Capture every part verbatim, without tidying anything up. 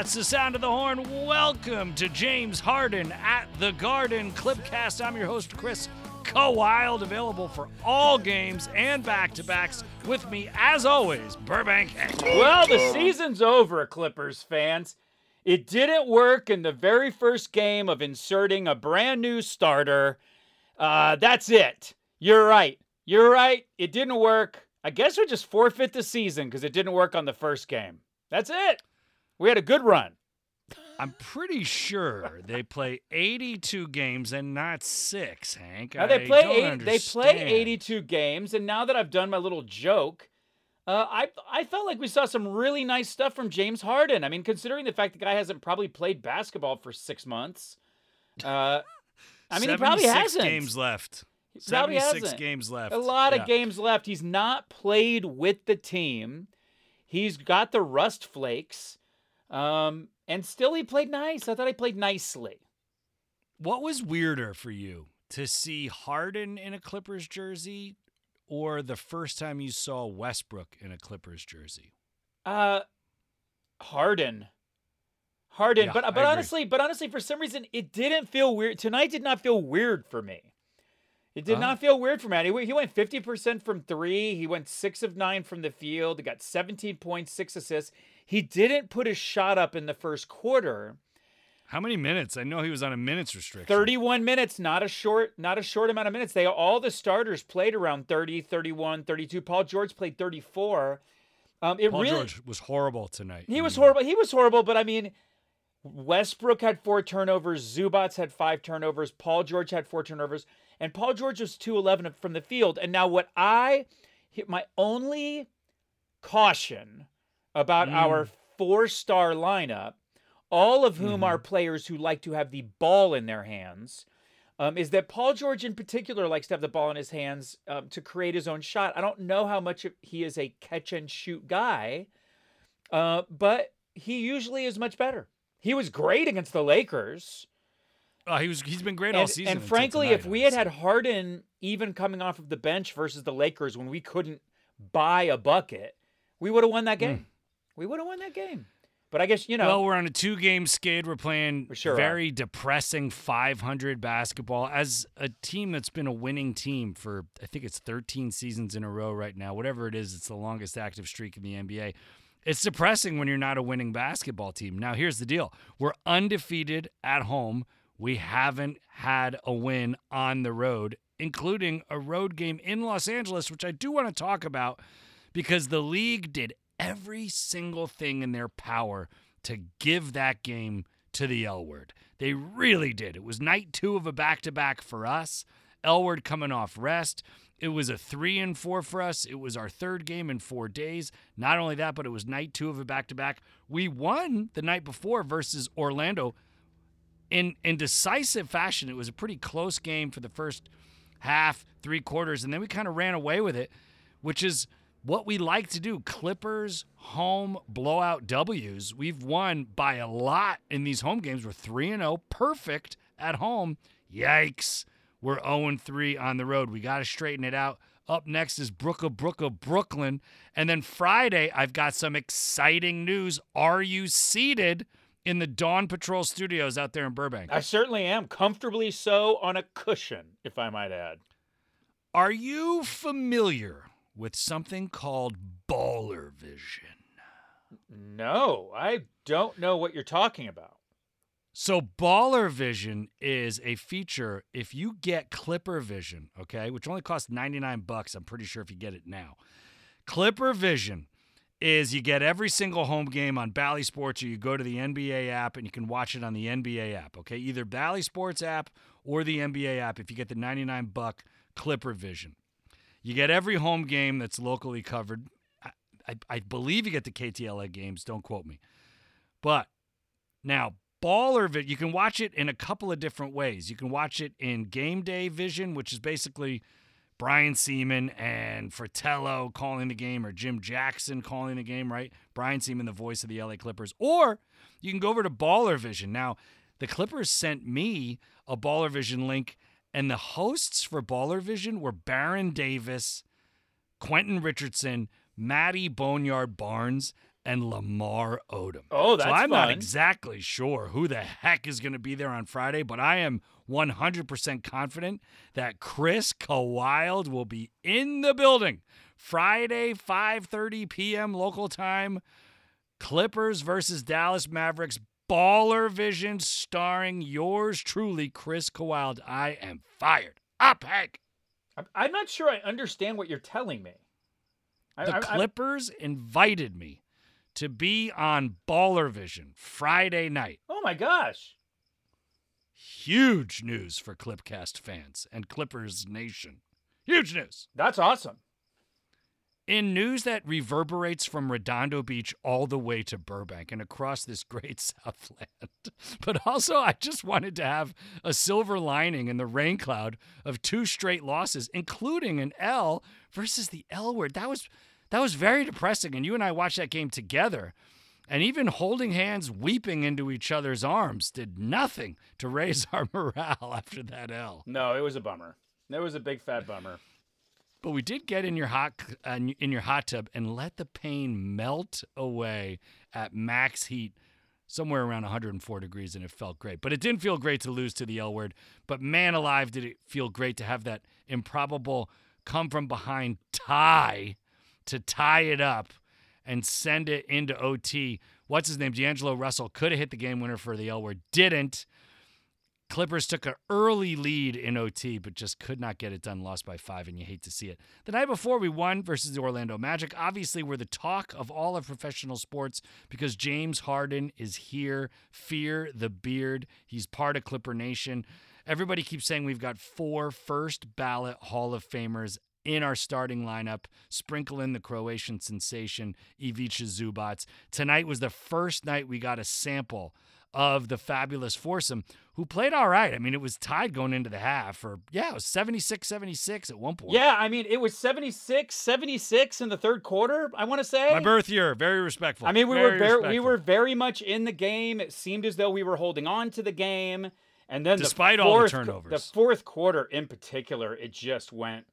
That's the sound of the horn. Welcome to James Harden at the Garden Clipcast. I'm your host, Chris Wylde, available for all games and back-to-backs. With me, as always, Burbank. Well, the season's over, Clippers fans. It didn't work in the very first game of inserting a brand new starter. Uh, that's it. You're right. You're right. It didn't work. I guess we just forfeit the season because it didn't work on the first game. That's it. We had a good run. I'm pretty sure they play eighty-two games and not six, Hank. Now they play I don't eight, understand. They play eighty-two games, and now that I've done my little joke, uh, I I felt like we saw some really nice stuff from James Harden. I mean, considering the fact the guy hasn't probably played basketball for six months, uh, I mean, he probably hasn't. Games left. He probably seventy-six hasn't. Games left. A lot yeah. of games left. He's not played with the team. He's got the rust flakes. Um, and still he played nice. I thought he played nicely. What was weirder for you, to see Harden in a Clippers jersey or the first time you saw Westbrook in a Clippers jersey? Uh, Harden, Harden. Yeah, but, but honestly, but honestly, for some reason, it didn't feel weird. Tonight did not feel weird for me. It did huh? not feel weird for me. He went fifty percent from three. He went six of nine from the field. He got seventeen points, six assists. He didn't put a shot up in the first quarter. How many minutes? I know he was on a minutes restriction. thirty-one minutes, not a short, not a short amount of minutes. They all the starters played around thirty, thirty-one, thirty-two. Paul George played thirty-four. Um, it Paul really, George was horrible tonight. He was horrible. He was horrible, but I mean, Westbrook had four turnovers. Zubac had five turnovers. Paul George had four turnovers. And Paul George was two eleven from the field. And now what I, my only caution about mm. our four-star lineup, all of whom mm. are players who like to have the ball in their hands, um, is that Paul George in particular likes to have the ball in his hands um, to create his own shot. I don't know how much he is a catch-and-shoot guy, uh, but he usually is much better. He was great against the Lakers. Oh, he was, he's been great and, all season. And frankly, tonight, if we had had Harden even coming off of the bench versus the Lakers when we couldn't buy a bucket, we would have won that game. Mm. We would have won that game. But I guess, you know. Well, we're on a two-game skid. We're playing we sure very are. depressing five hundred basketball. As a team that's been a winning team for, I think it's thirteen seasons in a row right now. Whatever it is, it's the longest active streak in the N B A. It's depressing when you're not a winning basketball team. Now, here's the deal. We're undefeated at home. We haven't had a win on the road, including a road game in Los Angeles, which I do want to talk about because the league did every single thing in their power to give that game to the L word. They really did. It was night two of a back-to-back for us. L word coming off rest. It was a three and four for us. It was our third game in four days. Not only that, but it was night two of a back-to-back. We won the night before versus Orlando. In in decisive fashion, it was a pretty close game for the first half, three quarters, and then we kind of ran away with it, which is what we like to do. Clippers home blowout W's. We've won by a lot in these home games. We're three and oh, perfect at home. Yikes. We're oh and three on the road. We got to straighten it out. Up next is Brooka, Brooka, Brooklyn. And then Friday, I've got some exciting news. Are you seated in the Dawn Patrol studios out there in Burbank? I certainly am. Comfortably so, on a cushion, if I might add. Are you familiar with something called BallerVision? No, I don't know what you're talking about. So BallerVision is a feature, if you get ClipperVision, okay, which only costs ninety-nine bucks, I'm pretty sure if you get it now. ClipperVision is you get every single home game on Bally Sports, or you go to the N B A app and you can watch it on the N B A app, okay? Either Bally Sports app or the N B A app if you get the ninety-nine buck ClipperVision. You get every home game that's locally covered. I, I, I believe you get the K T L A games. Don't quote me. But now, BallerVision, you can watch it in a couple of different ways. You can watch it in Game Day Vision, which is basically Brian Sieman and Fratello calling the game, or Jim Jackson calling the game, right? Brian Sieman, the voice of the L A Clippers. Or you can go over to BallerVision. Now, the Clippers sent me a BallerVision link, and the hosts for BallerVision were Baron Davis, Quentin Richardson, Matty Boneyard Barnes, and Lamar Odom. Oh, that's fun. So I'm fun. not exactly sure who the heck is going to be there on Friday, but I am one hundred percent confident that Chris Wylde will be in the building Friday, five thirty p.m. local time. Clippers versus Dallas Mavericks. BallerVision starring yours truly, Chris Wylde. I am fired up, Hank. I'm not sure I understand what you're telling me. The I, I, Clippers I... invited me to be on BallerVision Friday night. Oh, my gosh. Huge news for Clipcast fans and Clippers Nation. Huge news. That's awesome. In news that reverberates from Redondo Beach all the way to Burbank and across this great Southland. But also, I just wanted to have a silver lining in the rain cloud of two straight losses, including an L versus the L word. That was that was very depressing, and you and I watched that game together. And even holding hands, weeping into each other's arms did nothing to raise our morale after that L. No, it was a bummer. It was a big, fat bummer. But we did get in your hot uh, in your hot tub and let the pain melt away at max heat, somewhere around one hundred four degrees, and it felt great. But it didn't feel great to lose to the L word. But man alive, did it feel great to have that improbable come-from-behind tie to tie it up and send it into O T. What's his name? D'Angelo Russell could have hit the game winner for the L word. Didn't. Clippers took an early lead in O T, but just could not get it done. Lost by five, and you hate to see it. The night before, we won versus the Orlando Magic. Obviously, we're the talk of all of professional sports because James Harden is here. Fear the beard. He's part of Clipper Nation. Everybody keeps saying we've got four first-ballot Hall of Famers in our starting lineup. Sprinkle in the Croatian sensation, Ivica Zubac. Tonight was the first night we got a sample of the fabulous foursome, who played all right. I mean, it was tied going into the half, or yeah, it was seventy-six seventy-six at one point. Yeah, I mean, it was seventy-six seventy-six in the third quarter, I want to say. My birth year, very respectful. I mean, we very were very, we were very much in the game. It seemed as though we were holding on to the game, and then despite the fourth, all the turnovers, the fourth quarter in particular, it just went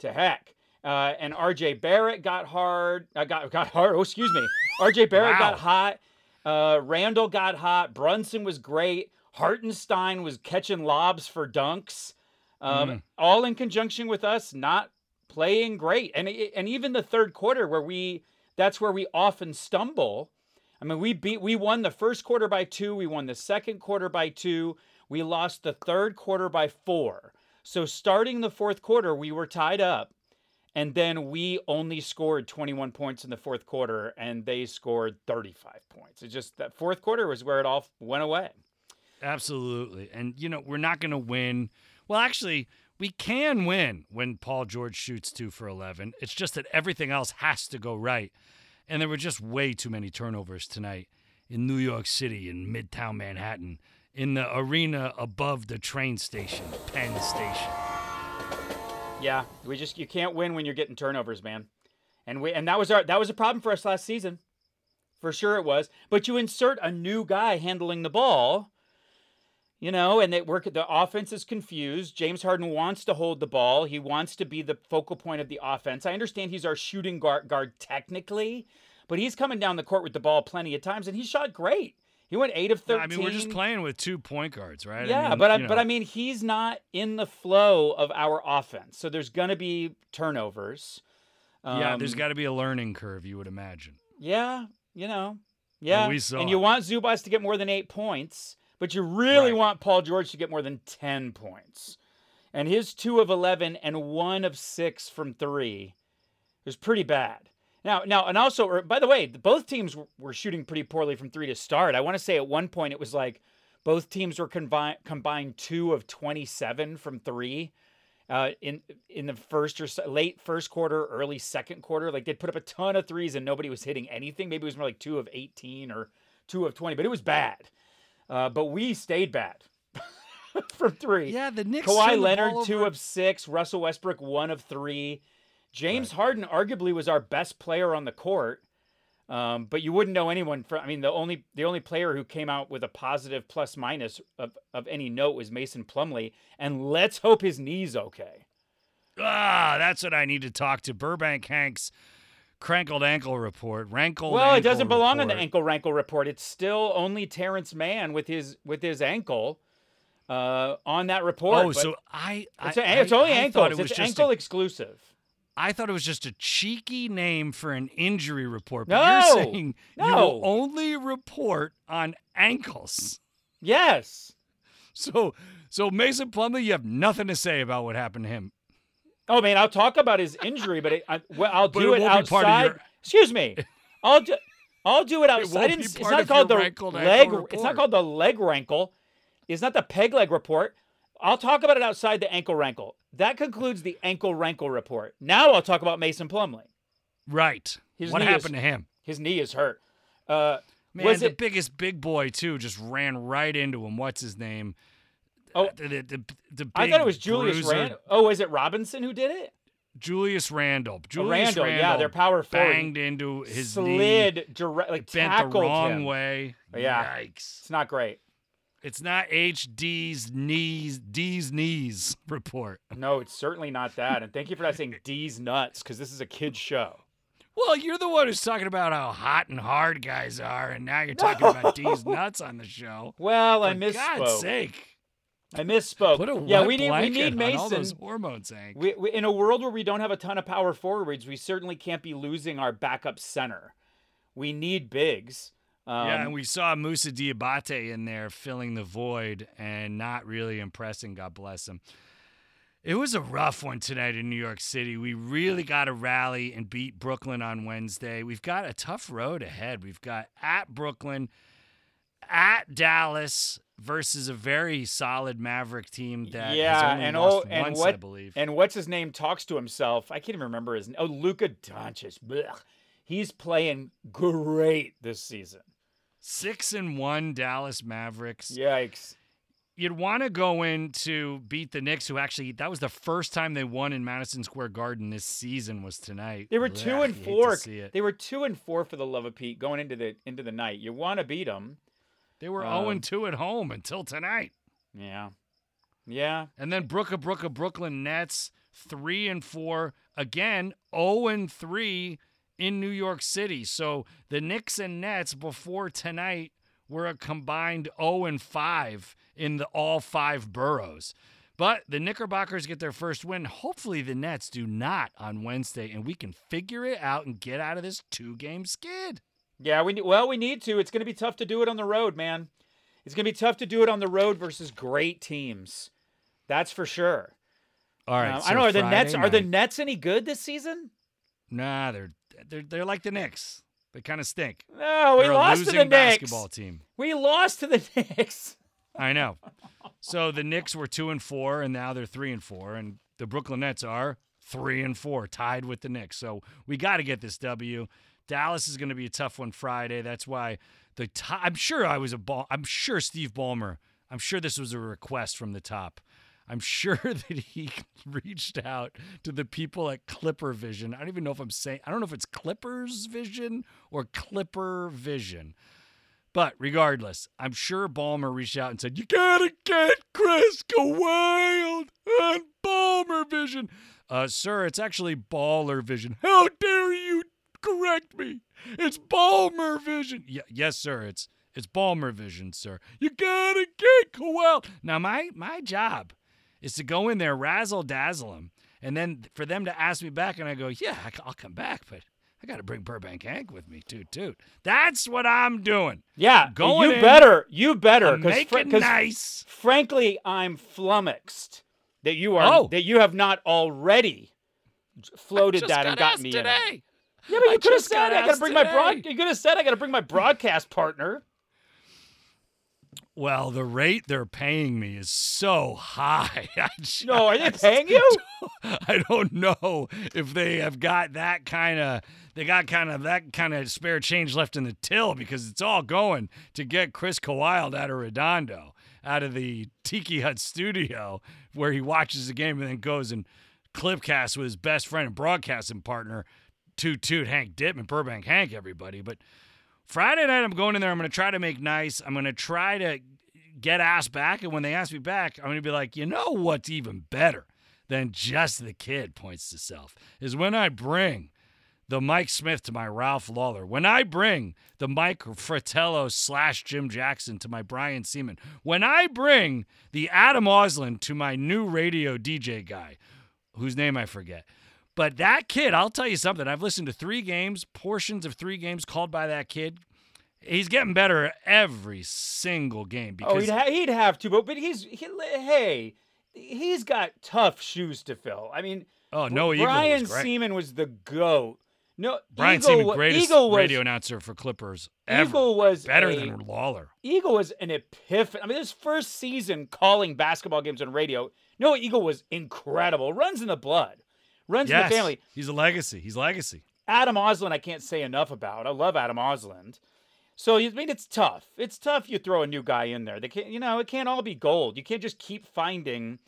to heck. Uh, and R J Barrett got hard. I uh, got got hard. Oh, excuse me. R J Barrett wow. got hot. Uh, Randall got hot. Brunson was great. Hartenstein was catching lobs for dunks. Um, mm. All in conjunction with us not playing great. And and even the third quarter where we, that's where we often stumble. I mean, we beat, we won the first quarter by two. We won the second quarter by two. We lost the third quarter by four. So starting the fourth quarter, we were tied up. And then we only scored twenty-one points in the fourth quarter, and they scored thirty-five points. It's just that fourth quarter was where it all went away. Absolutely. And, you know, we're not going to win. Well, actually, we can win when Paul George shoots two for eleven. It's just that everything else has to go right. And there were just way too many turnovers tonight in New York City, in Midtown Manhattan, in the arena above the train station, Penn Station. Yeah, we just you can't win when you're getting turnovers, man. And we and that was our that was a problem for us last season. For sure it was. But you insert a new guy handling the ball, you know, and they work the offense is confused. James Harden wants to hold the ball. He wants to be the focal point of the offense. I understand he's our shooting guard, guard technically, but he's coming down the court with the ball plenty of times and he shot great. He went eight of thirteen. No, I mean, we're just playing with two point guards, right? Yeah, I mean, but I, but I mean, he's not in the flow of our offense. So there's going to be turnovers. Um, yeah, there's got to be a learning curve, you would imagine. Yeah, you know. Yeah, and, we saw and you want Zubac to get more than eight points, but you really right. want Paul George to get more than ten points. And his two of eleven and one of six from three is pretty bad. Now, now, and also, by the way, both teams were shooting pretty poorly from three to start. I want to say at one point it was like both teams were combined combined two of twenty-seven from three uh, in in the first or late first quarter, early second quarter. Like they put up a ton of threes and nobody was hitting anything. Maybe it was more like two of eighteen or two of twenty, but it was bad. Uh, but we stayed bad from three. Yeah, the Knicks. Kawhi Leonard, two of six. Russell Westbrook, one of three. James right. Harden arguably was our best player on the court, um, but you wouldn't know anyone. For, I mean, the only the only player who came out with a positive plus minus of, of any note was Mason Plumlee, and let's hope his knee's okay. Ah, that's what I need to talk to Burbank Hanks Crankled Ankle Report. Rankled well, ankle it doesn't belong report. on the Ankle Rankle Report. It's still only Terrence Mann with his with his ankle uh, on that report. Oh, so I, I it's, a, it's I, only I ankles. It it's ankle a, exclusive. I thought it was just a cheeky name for an injury report. But no, you're saying no. you will only report on ankles. Yes. So so Mason Plumlee, you have nothing to say about what happened to him. Oh, man, I'll talk about his injury, but it, I, well, I'll but do it, it outside. Your... Excuse me. I'll do, I'll do it outside. It it's not called the leg. It's not called the leg rankle. It's not the peg leg report. I'll talk about it outside the ankle rankle. That concludes the ankle rankle report. Now I'll talk about Mason Plumlee. Right. His what happened is, to him? His knee is hurt. Uh, man, was the it... biggest big boy, too, just ran right into him. What's his name? Oh, the, the, the, the I thought it was Julius Randle. Oh, is it Robinson who did it? Julius Randle. Julius oh, Randle, Randle, yeah, their power forward. Banged into his Slid knee. Slid, direct, like bent tackled the wrong him. way. Yeah. Yikes. It's not great. It's not H D's knees, D's knees report. No, it's certainly not that. And thank you for not saying D's nuts, because this is a kid's show. Well, you're the one who's talking about how hot and hard guys are, and now you're talking no. about D's nuts on the show. Well, for I misspoke. For God's sake. I misspoke. Put a wet yeah, we need we need Mason. All those hormones, Hank. We, we, in a world where we don't have a ton of power forwards, we certainly can't be losing our backup center. We need bigs. Um, yeah, and we saw Moussa Diabaté in there filling the void and not really impressing. God bless him. It was a rough one tonight in New York City. We really got to rally and beat Brooklyn on Wednesday. We've got a tough road ahead. We've got at Brooklyn, at Dallas. Versus a very solid Maverick team that yeah, has only and lost oh, and once, what, I believe. And what's his name talks to himself. I can't even remember his name. Oh, Luka Doncic. Blech. He's playing great this season. Six and one Dallas Mavericks. Yikes. You'd want to go in to beat the Knicks, who actually, that was the first time they won in Madison Square Garden this season was tonight. They were Blech, two and four. They were two and four for the love of Pete going into the into the night. You want to beat them. They were oh and two at home until tonight. Yeah. Yeah. And then Brooka, Brooka, Brooklyn Nets, three and four. Again, oh and three in New York City. So the Knicks and Nets before tonight were a combined oh and five in the all five boroughs. But the Knickerbockers get their first win. Hopefully the Nets do not on Wednesday, and we can figure it out and get out of this two-game skid. Yeah, we well, we need to. It's going to be tough to do it on the road, man. It's going to be tough to do it on the road versus great teams. That's for sure. All right. Um, so I don't know. Are Friday the Nets night. Are the Nets any good this season? Nah, they're they're they're like the Knicks. They kind of stink. No, we they're lost a losing to the Knicks. Basketball team. We lost to the Knicks. I know. So the Knicks were two and four, and now they're three and four, and the Brooklyn Nets are three and four, tied with the Knicks. So we got to get this W. Dallas is going to be a tough one Friday. That's why the top, I'm sure I was a ball. I'm sure Steve Ballmer. I'm sure this was a request from the top. I'm sure that he reached out to the people at ClipperVision. I don't even know if I'm saying. I don't know if it's Clippers Vision or ClipperVision. But regardless, I'm sure Ballmer reached out and said, "You gotta get Chris Wylde on BallerVision." Uh, sir, it's actually BallerVision. How dare you? Correct me. It's BallerVision. Yeah, yes, sir. It's it's BallerVision, sir. You gotta get Kawhi. Now my my job is to go in there, razzle dazzle them, and then for them to ask me back, and I go, yeah, I'll come back, but I gotta bring Burbank Hank with me, toot toot. That's what I'm doing. Yeah, going. You in, better. You better. Make fr- it nice. Frankly, I'm flummoxed that you are oh. that you have not already floated that and got me today. In. Yeah, but you could have said I got to bring today. my broad. You could have said I got to bring my broadcast partner. Well, the rate they're paying me is so high. Just, no, are they paying you? I don't know if they have got that kind of. They got kind of that kind of spare change left in the till because it's all going to get Chris Wylde out of Redondo, out of the Tiki Hut studio where he watches the game and then goes and Clipcast with his best friend and broadcasting partner. Toot toot Hank Dittman, Burbank Hank, everybody. But Friday night, I'm going in there. I'm going to try to make nice. I'm going to try to get asked back. And when they ask me back, I'm going to be like, you know what's even better than just the kid points to self is when I bring the Mike Smith to my Ralph Lawler, when I bring the Mike Fratello slash Jim Jackson to my Brian Sieman, when I bring the Adam Auslin to my new radio D J guy, whose name I forget. But that kid, I'll tell you something. I've listened to three games, portions of three games called by that kid. He's getting better every single game. Because oh, he'd, ha- he'd have to, but, but he's he, hey, he's got tough shoes to fill. I mean, oh, Noah Eagle Brian was Sieman was the GOAT. No, Brian Eagle, Sieman, greatest Eagle was, radio announcer for Clippers ever. Eagle was better a, than Lawler. Eagle was an epiphany. I mean, his first season calling basketball games on radio, Noah Eagle was incredible. Runs in the blood. Runs yes. in the family. He's a legacy. He's legacy. Adam Auslin, I can't say enough about. I love Adam Auslin. So, I mean, it's tough. It's tough you throw a new guy in there. They can't, you know, it can't all be gold. You can't just keep finding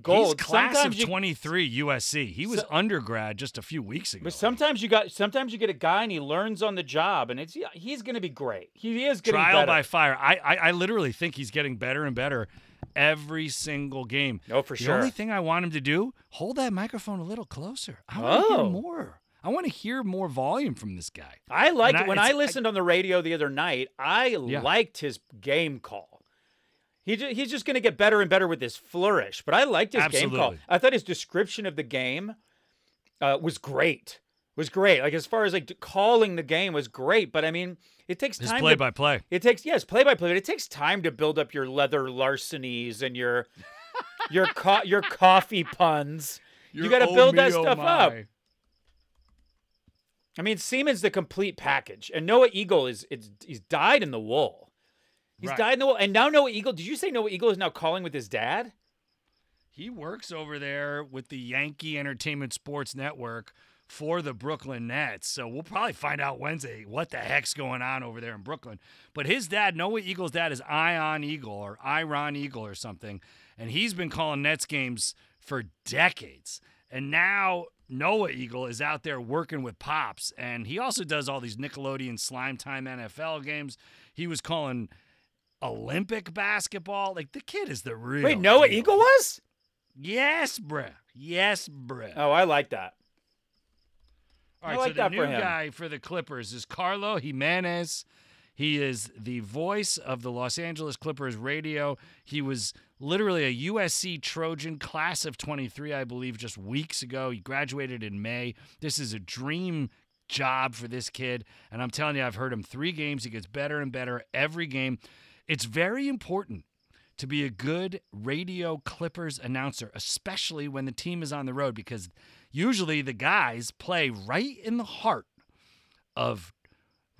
gold. He's class sometimes of you, twenty-three U S C. He was so, undergrad just a few weeks ago. But sometimes you got, sometimes you get a guy and he learns on the job, and it's he's going to be great. He is getting Trial better. by fire. I, I I literally think he's getting better and better every single game. No, for the sure. The only thing I want him to do, hold that microphone a little closer. I want oh. to hear more. I want to hear more volume from this guy. I like it. When I listened I, on the radio the other night, I yeah. liked his game call. He ju- he's just going to get better and better with his flourish, but I liked his Absolutely. game call. I thought his description of the game uh, was great. Was great. Like as far as like calling the game was great, but I mean, it takes time. His play to, by play. It takes yes, play by play. But it takes time to build up your leather larcenies and your your co- your coffee puns. Your you got to oh build me, that stuff oh up. I mean, Sieman's the complete package, and Noah Eagle is it's, he's dyed in the wool. He's right. dyed in the wool, and now Noah Eagle. Did you say Noah Eagle is now calling with his dad? He works over there with the Yankee Entertainment Sports Network for the Brooklyn Nets, so we'll probably find out Wednesday what the heck's going on over there in Brooklyn. But his dad, Noah Eagle's dad, is Ion Eagle or Iron Eagle or something, and he's been calling Nets games for decades, and now Noah Eagle is out there working with Pops, and he also does all these Nickelodeon Slime Time N F L games. He was calling Olympic basketball. Like, the kid is the real Wait, Noah deal. Eagle was? Yes, bruh. Yes, bruh. Oh, I like that. All right, I like so that the new for him. guy for the Clippers is Carlo Jimenez. He is the voice of the Los Angeles Clippers radio. He was literally a U S C Trojan, class of twenty-three, I believe, just weeks ago. He graduated in May. This is a dream job for this kid. And I'm telling you, I've heard him three games. He gets better and better every game. It's very important to be a good radio Clippers announcer, especially when the team is on the road, because usually the guys play right in the heart of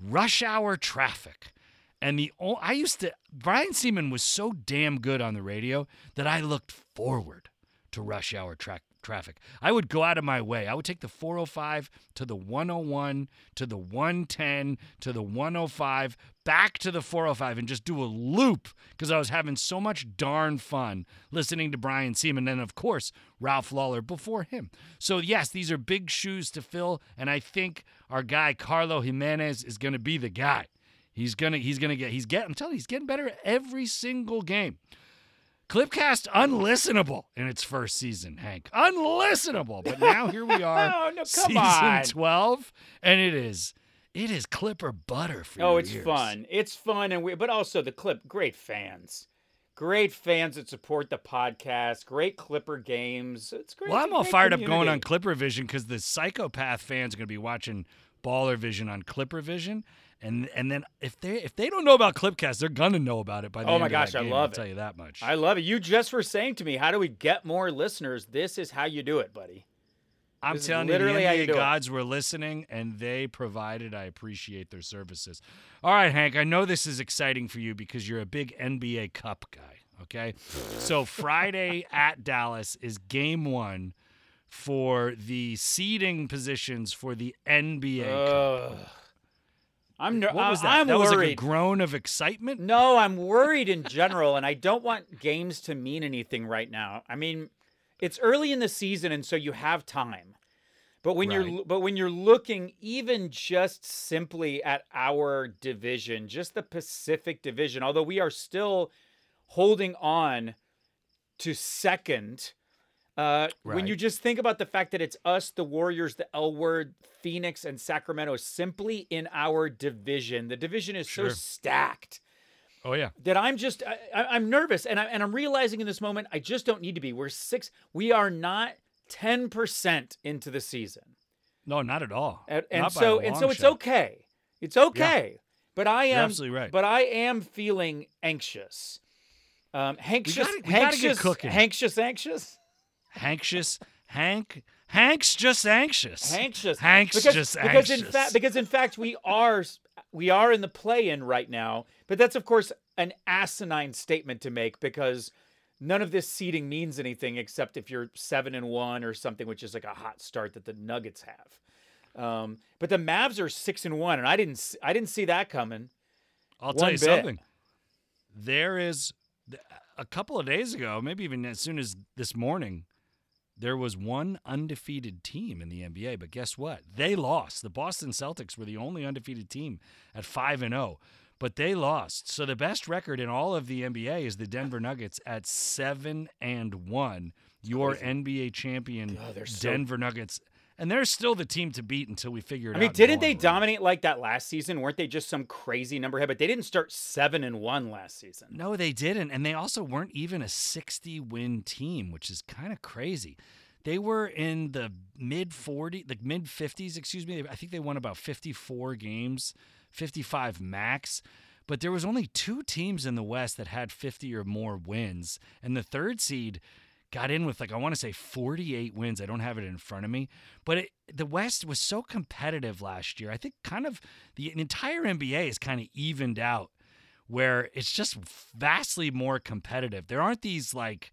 rush hour traffic. And the I used to, Brian Sieman was so damn good on the radio that I looked forward to rush hour tra- traffic. I would go out of my way. I would take the four oh five to the one oh one, to the one ten, to the one oh five, back to the four oh five, and just do a loop because I was having so much darn fun listening to Brian Sieman and, of course, Ralph Lawler before him. So, yes, these are big shoes to fill, and I think our guy Carlo Jimenez is going to be the guy. He's gonna, he's gonna get, he's get. I'm telling you, he's getting better every single game. Clipcast unlistenable in its first season, Hank. Unlistenable, but now here we are, oh, no, come season on. twelve, and it is, it is Clipper butter for you. Oh, it's ears. fun. It's fun, and we, but also the Clip, great fans, great fans that support the podcast, great Clipper games. It's great. Well, I'm all fired community. up going on ClipperVision because the psychopath fans are gonna be watching BallerVision on ClipperVision. And and then if they if they don't know about Clipcast, they're gonna know about it by the oh end my gosh, of that game. I love I'll it. Tell you that much. I love it. You just were saying to me, how do we get more listeners? This is how you do it, buddy. I'm this telling you, the N B A you gods it. were listening, and they provided. I appreciate their services. All right, Hank. I know this is exciting for you because you're a big N B A Cup guy. Okay, so Friday at Dallas is game one for the seeding positions for the N B A uh. Cup. I'm no, what was that? I'm that was worried. Like a groan of excitement? No, I'm worried in general, and I don't want games to mean anything right now. I mean, it's early in the season, and so you have time. But when right. you're but when you're looking even just simply at our division, just the Pacific Division, although we are still holding on to second, Uh, right. When you just think about the fact that it's us, the Warriors, the L word, Phoenix, and Sacramento simply in our division. The division is sure. so stacked. Oh, yeah. That I'm just, I, I'm nervous. And, I, and I'm realizing in this moment, I just don't need to be. We're six. We are not ten percent into the season. No, not at all. And, and not so, and so it's shot. okay. It's okay. Yeah. But I am, You're absolutely right. But I am feeling anxious. Um, anxious, we gotta, we anxious, gotta get cooking. anxious, anxious. Anxious, Hank, Hank's just anxious. Anxious, Hank's because, just because anxious. In fa- because in fact, we are we are in the play-in right now. But that's of course an asinine statement to make because none of this seeding means anything except if you're seven and one or something, which is like a hot start that the Nuggets have. Um, but the Mavs are six and one, and I didn't I didn't see that coming. I'll tell you bit. something. There is a couple of days ago, maybe even as soon as this morning. There was one undefeated team in the N B A, but guess what? They lost. The Boston Celtics were the only undefeated team at five and oh, but they lost. So the best record in all of the N B A is the Denver Nuggets at seven and one, your N B A champion oh, so... Denver Nuggets. And they're still the team to beat until we figure it I mean, out. I mean, didn't they dominate like that last season? Weren't they just some crazy number head? But they didn't start seven and one last season. No, they didn't. And they also weren't even a sixty-win team, which is kind of crazy. They were in the mid forties, the mid fifties, excuse me. I think they won about fifty-four games, fifty-five max. But there was only two teams in the West that had fifty or more wins. And the third seed got in with, like, I want to say forty-eight wins. I don't have it in front of me. But it, the West was so competitive last year. I think kind of the entire N B A is kind of evened out where it's just vastly more competitive. There aren't these, like,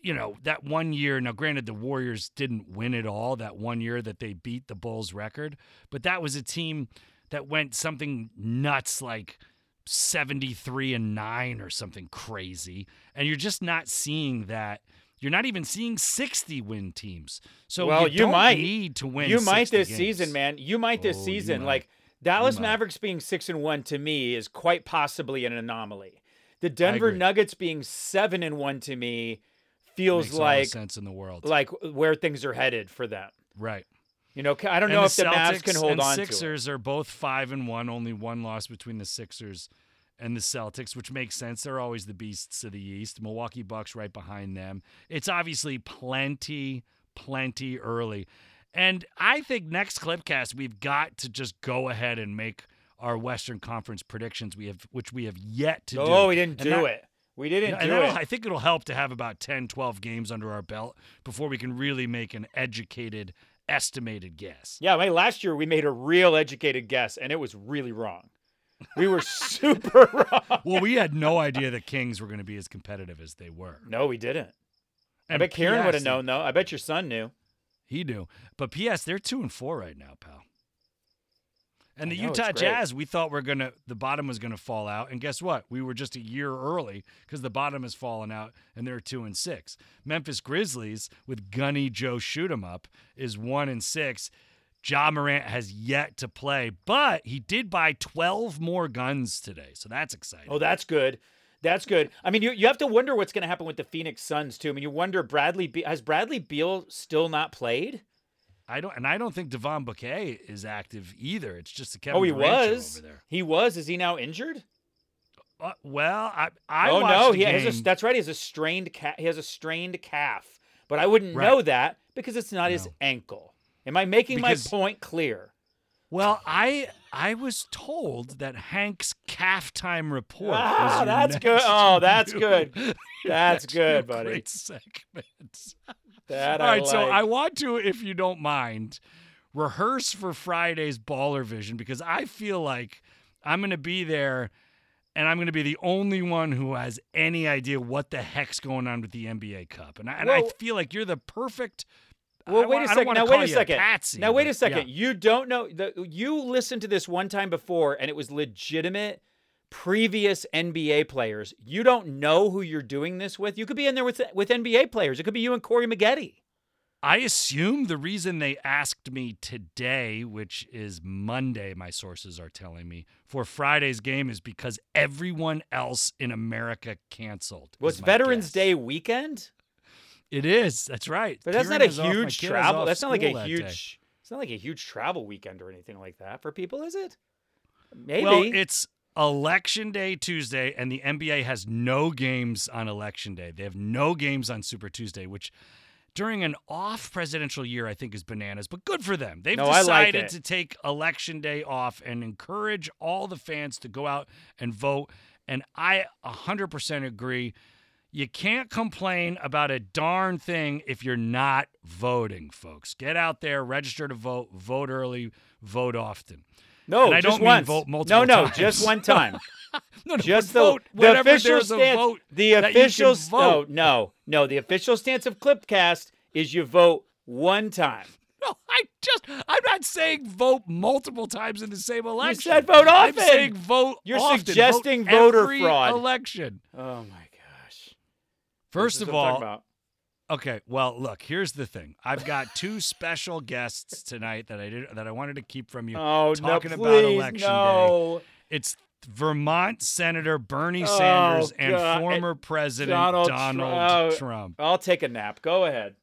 you know, that one year. Now, granted, the Warriors didn't win it all that one year that they beat the Bulls record. But that was a team that went something nuts like seventy-three and nine or something crazy. And you're just not seeing that. You're not even seeing sixty-win teams. So well, you, you don't might. need to win. You might this games. season, man. You might this oh, season. Might. Like Dallas Mavericks being six and one to me is quite possibly an anomaly. The Denver Nuggets being seven and one to me feels Makes like all the sense in the world. Like where things are headed for them. Right. You know, I don't know and if the, the Mavs can hold on to it. The Sixers are both five and one, only one loss between the Sixers and the Celtics, which makes sense. They're always the beasts of the East. Milwaukee Bucks right behind them. It's obviously plenty, plenty early. And I think next Clipcast, we've got to just go ahead and make our Western Conference predictions, we have, which we have yet to no, do. Oh, we didn't and do that, it. We didn't and do it. I think it'll help to have about ten, twelve games under our belt before we can really make an educated estimated guess. Yeah, I mean, last year we made a real educated guess, and it was really wrong. We were super wrong. Well, we had no idea the Kings were going to be as competitive as they were. No, we didn't. And I bet Karen would have known, though. I bet your son knew. He knew. But P S, they're two and four right now, pal. And the know, Utah Jazz, we thought we're gonna the bottom was gonna fall out, and guess what? We were just a year early because the bottom has fallen out, and they're two and six. Memphis Grizzlies with Gunny Joe shoot 'em up is one and six. Ja Morant has yet to play, but he did buy twelve more guns today, so that's exciting. Oh, that's good. That's good. I mean, you, you have to wonder what's gonna happen with the Phoenix Suns too. I mean, you wonder Bradley Be- has Bradley Beal still not played? I don't, and I don't think Devon Booker is active either. It's just a Kevin oh, he Durant was. over there. He was. Is he now injured? Uh, well, I, I oh watched no, the he game. has. A, that's right. He has a strained calf. He has a strained calf, but I wouldn't right. know that because it's not no. his ankle. Am I making because, my point clear? Well, I I was told that Hank's Calf Time Report. Ah, was that's good. Oh, that's good. That's good, buddy. Great segments. That All I right, like. so I want to, if you don't mind, rehearse for Friday's BallerVision because I feel like I'm going to be there and I'm going to be the only one who has any idea what the heck's going on with the N B A Cup. And I, and well, I feel like you're the perfect Well, wait a second. Now, wait a second. Patsy, now, wait a second. Yeah. You don't know. The, you listened to this one time before and it was legitimate previous N B A players. You don't know who you're doing this with. You could be in there with with N B A players. It could be you and Corey Maggette. I assume the reason they asked me today, which is Monday, my sources are telling me, for Friday's game is because everyone else in America canceled. Was well, Veterans guess. Day weekend? It is. That's right. But that's not a huge travel. That's not like a huge. It's not like a huge travel weekend or anything like that for people, is it? Maybe. Well, it's Election Day Tuesday, and the N B A has no games on Election Day. They have no games on Super Tuesday, which during an off presidential year, I think is bananas, but good for them. They've no, decided I like it. to take Election Day off and encourage all the fans to go out and vote. And I one hundred percent agree. You can't complain about a darn thing if you're not voting, folks. Get out there, register to vote, vote early, vote often. No, and I just don't once. Mean vote multiple no, no, times. just one time. no, no, just the, vote the official stance. Vote the official st- vote. No, no, no. The official stance of Clipcast is you vote one time. No, I just, I'm not saying vote multiple times in the same election. You said vote often. I'm saying vote You're often. suggesting vote voter every fraud. Election. Oh, my gosh. First of all, okay, well, look, here's the thing. I've got two special guests tonight that I did that I wanted to keep from you oh, talking no, please, about election no. day. It's Vermont Senator Bernie oh, Sanders and God. former President Donald, Donald Trump. Trump. I'll take a nap. Go ahead.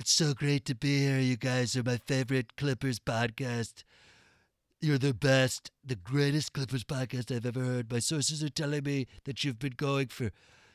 It's so great to be here. You guys are my favorite Clippers podcast. You're the best, the greatest Clippers podcast I've ever heard. My sources are telling me that you've been going for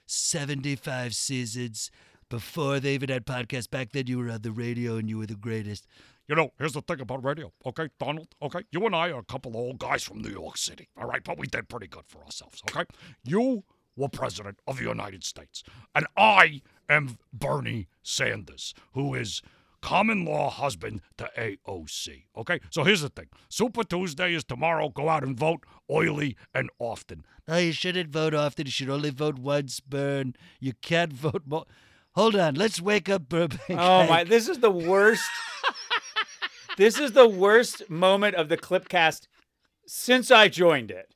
seventy-five seasons. Before they even had podcasts, back then you were on the radio and you were the greatest. You know, here's the thing about radio, okay, Donald, okay? You and I are a couple of old guys from New York City, all right? But we did pretty good for ourselves, okay? You were president of the United States, and I am Bernie Sanders, who is common law husband to A O C, okay? So here's the thing. Super Tuesday is tomorrow. Go out and vote oily and often. No, you shouldn't vote often. You should only vote once, Bern. You can't vote more. Hold on, let's wake up Burbank. Oh my, this is the worst. This is the worst moment of the Clipcast since I joined it,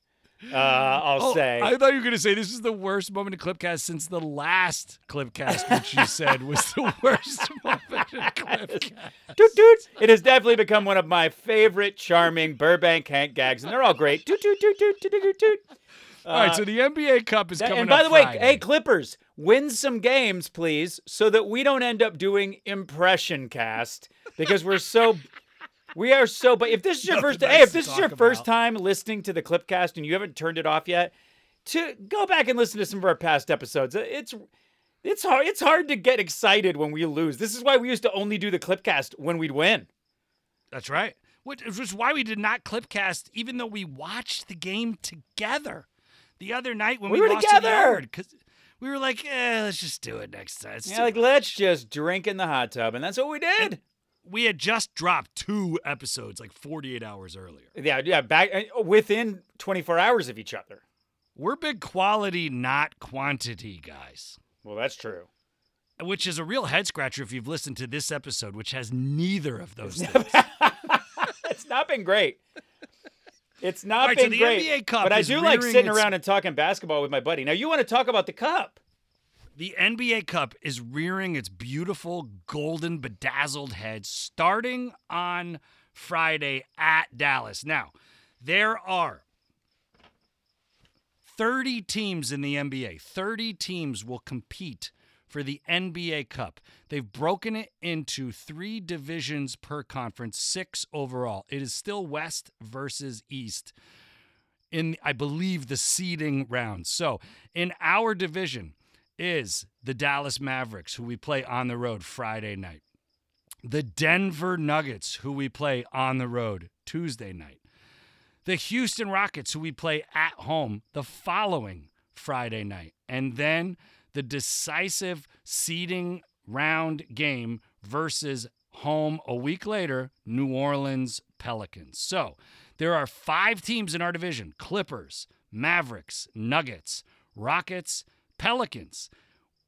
uh, I'll oh, say. I thought you were going to say this is the worst moment of Clipcast since the last Clipcast, which you said was the worst moment of Clipcast. Doot, doot. It has definitely become one of my favorite charming Burbank Hank gags, and they're all great. Doot, doot, doot, doot, doot, doot, doot. Uh, All right, so the N B A Cup is that, coming up. And by up the way, Friday. Hey, Clippers, win some games, please, so that we don't end up doing impression cast because we're so, we are so, but if this is your Nothing first, nice hey, if this is your about. first time listening to the Clipcast and you haven't turned it off yet, to go back and listen to some of our past episodes. It's, it's hard, it's hard to get excited when we lose. This is why we used to only do the Clipcast when we'd win. That's right. Which is why we did not Clipcast, even though we watched the game together. The other night when we, we were lost together, because we were like, eh, let's just do it next time. It's yeah, like much. let's just drink in the hot tub, and that's what we did. And we had just dropped two episodes like forty-eight hours earlier. Yeah, yeah, back within twenty-four hours of each other. We're big quality, not quantity, guys. Well, that's true. Which is a real head scratcher if you've listened to this episode, which has neither of those it's things. Not it's not been great. It's not right, been so great, N B A Cup but I do like sitting its... around and talking basketball with my buddy. Now, you want to talk about the Cup. The N B A Cup is rearing its beautiful, golden, bedazzled head starting on Friday at Dallas. Now, there are thirty teams in the N B A. thirty teams will compete for the N B A Cup. They've broken it into three divisions per conference, six overall. It is still West versus East in, I believe, the seeding round. So in our division is the Dallas Mavericks, who we play on the road Friday night. The Denver Nuggets, who we play on the road Tuesday night. The Houston Rockets, who we play at home the following Friday night. And then the decisive seeding round game versus home a week later, New Orleans Pelicans. So there are five teams in our division: Clippers, Mavericks, Nuggets, Rockets, Pelicans.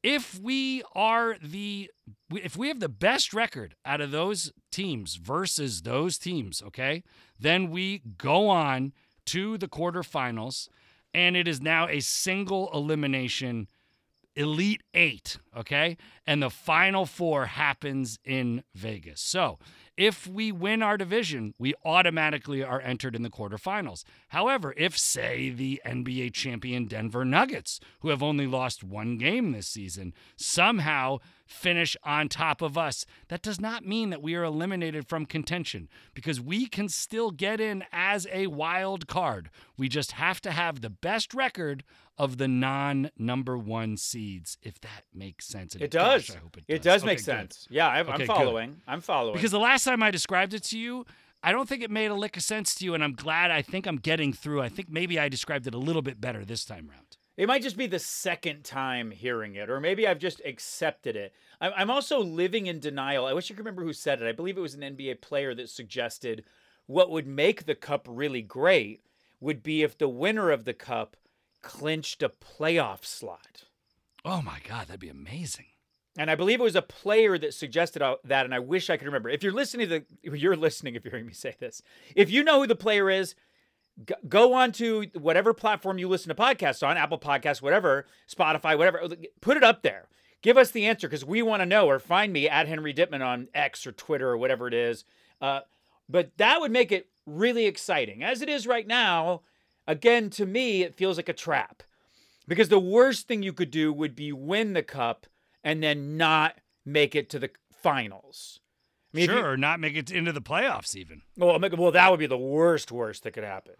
If we are the, if we have the best record out of those teams versus those teams, okay, then we go on to the quarterfinals, and it is now a single elimination Elite Eight okay? And the Final Four happens in Vegas. So if we win our division, we automatically are entered in the quarterfinals. However, if, say, the N B A champion Denver Nuggets, who have only lost one game this season, somehow finish on top of us, that does not mean that we are eliminated from contention, because we can still get in as a wild card. We just have to have the best record of the non-number one seeds, if that makes sense. It, it does. Gosh, I hope it, it does. does okay, make good. sense. Yeah, I'm, okay, I'm following. Good. I'm following. Because the last time I described it to you, I don't think it made a lick of sense to you, and I'm glad. I think I'm getting through. I think maybe I described it a little bit better this time around. It might just be the second time hearing it, or maybe I've just accepted it. I'm also living in denial. I wish I could remember who said it. I believe it was an N B A player that suggested what would make the Cup really great would be if the winner of the Cup clinched a playoff slot. Oh my God, that'd be amazing. And I believe it was a player that suggested that, and I wish I could remember. If you're listening to the, you're listening if you're hearing me say this. If you know who the player is, go on to whatever platform you listen to podcasts on, Apple Podcasts, whatever, Spotify, whatever. Put it up there. Give us the answer, because we want to know. Or find me at Henry Dittman on X or Twitter or whatever it is. Uh, but that would make it really exciting. As it is right now, again, to me, it feels like a trap, because the worst thing you could do would be win the Cup and then not make it to the finals. I mean, sure, you, or not make it into the playoffs even. Well, well, that would be the worst, worst that could happen.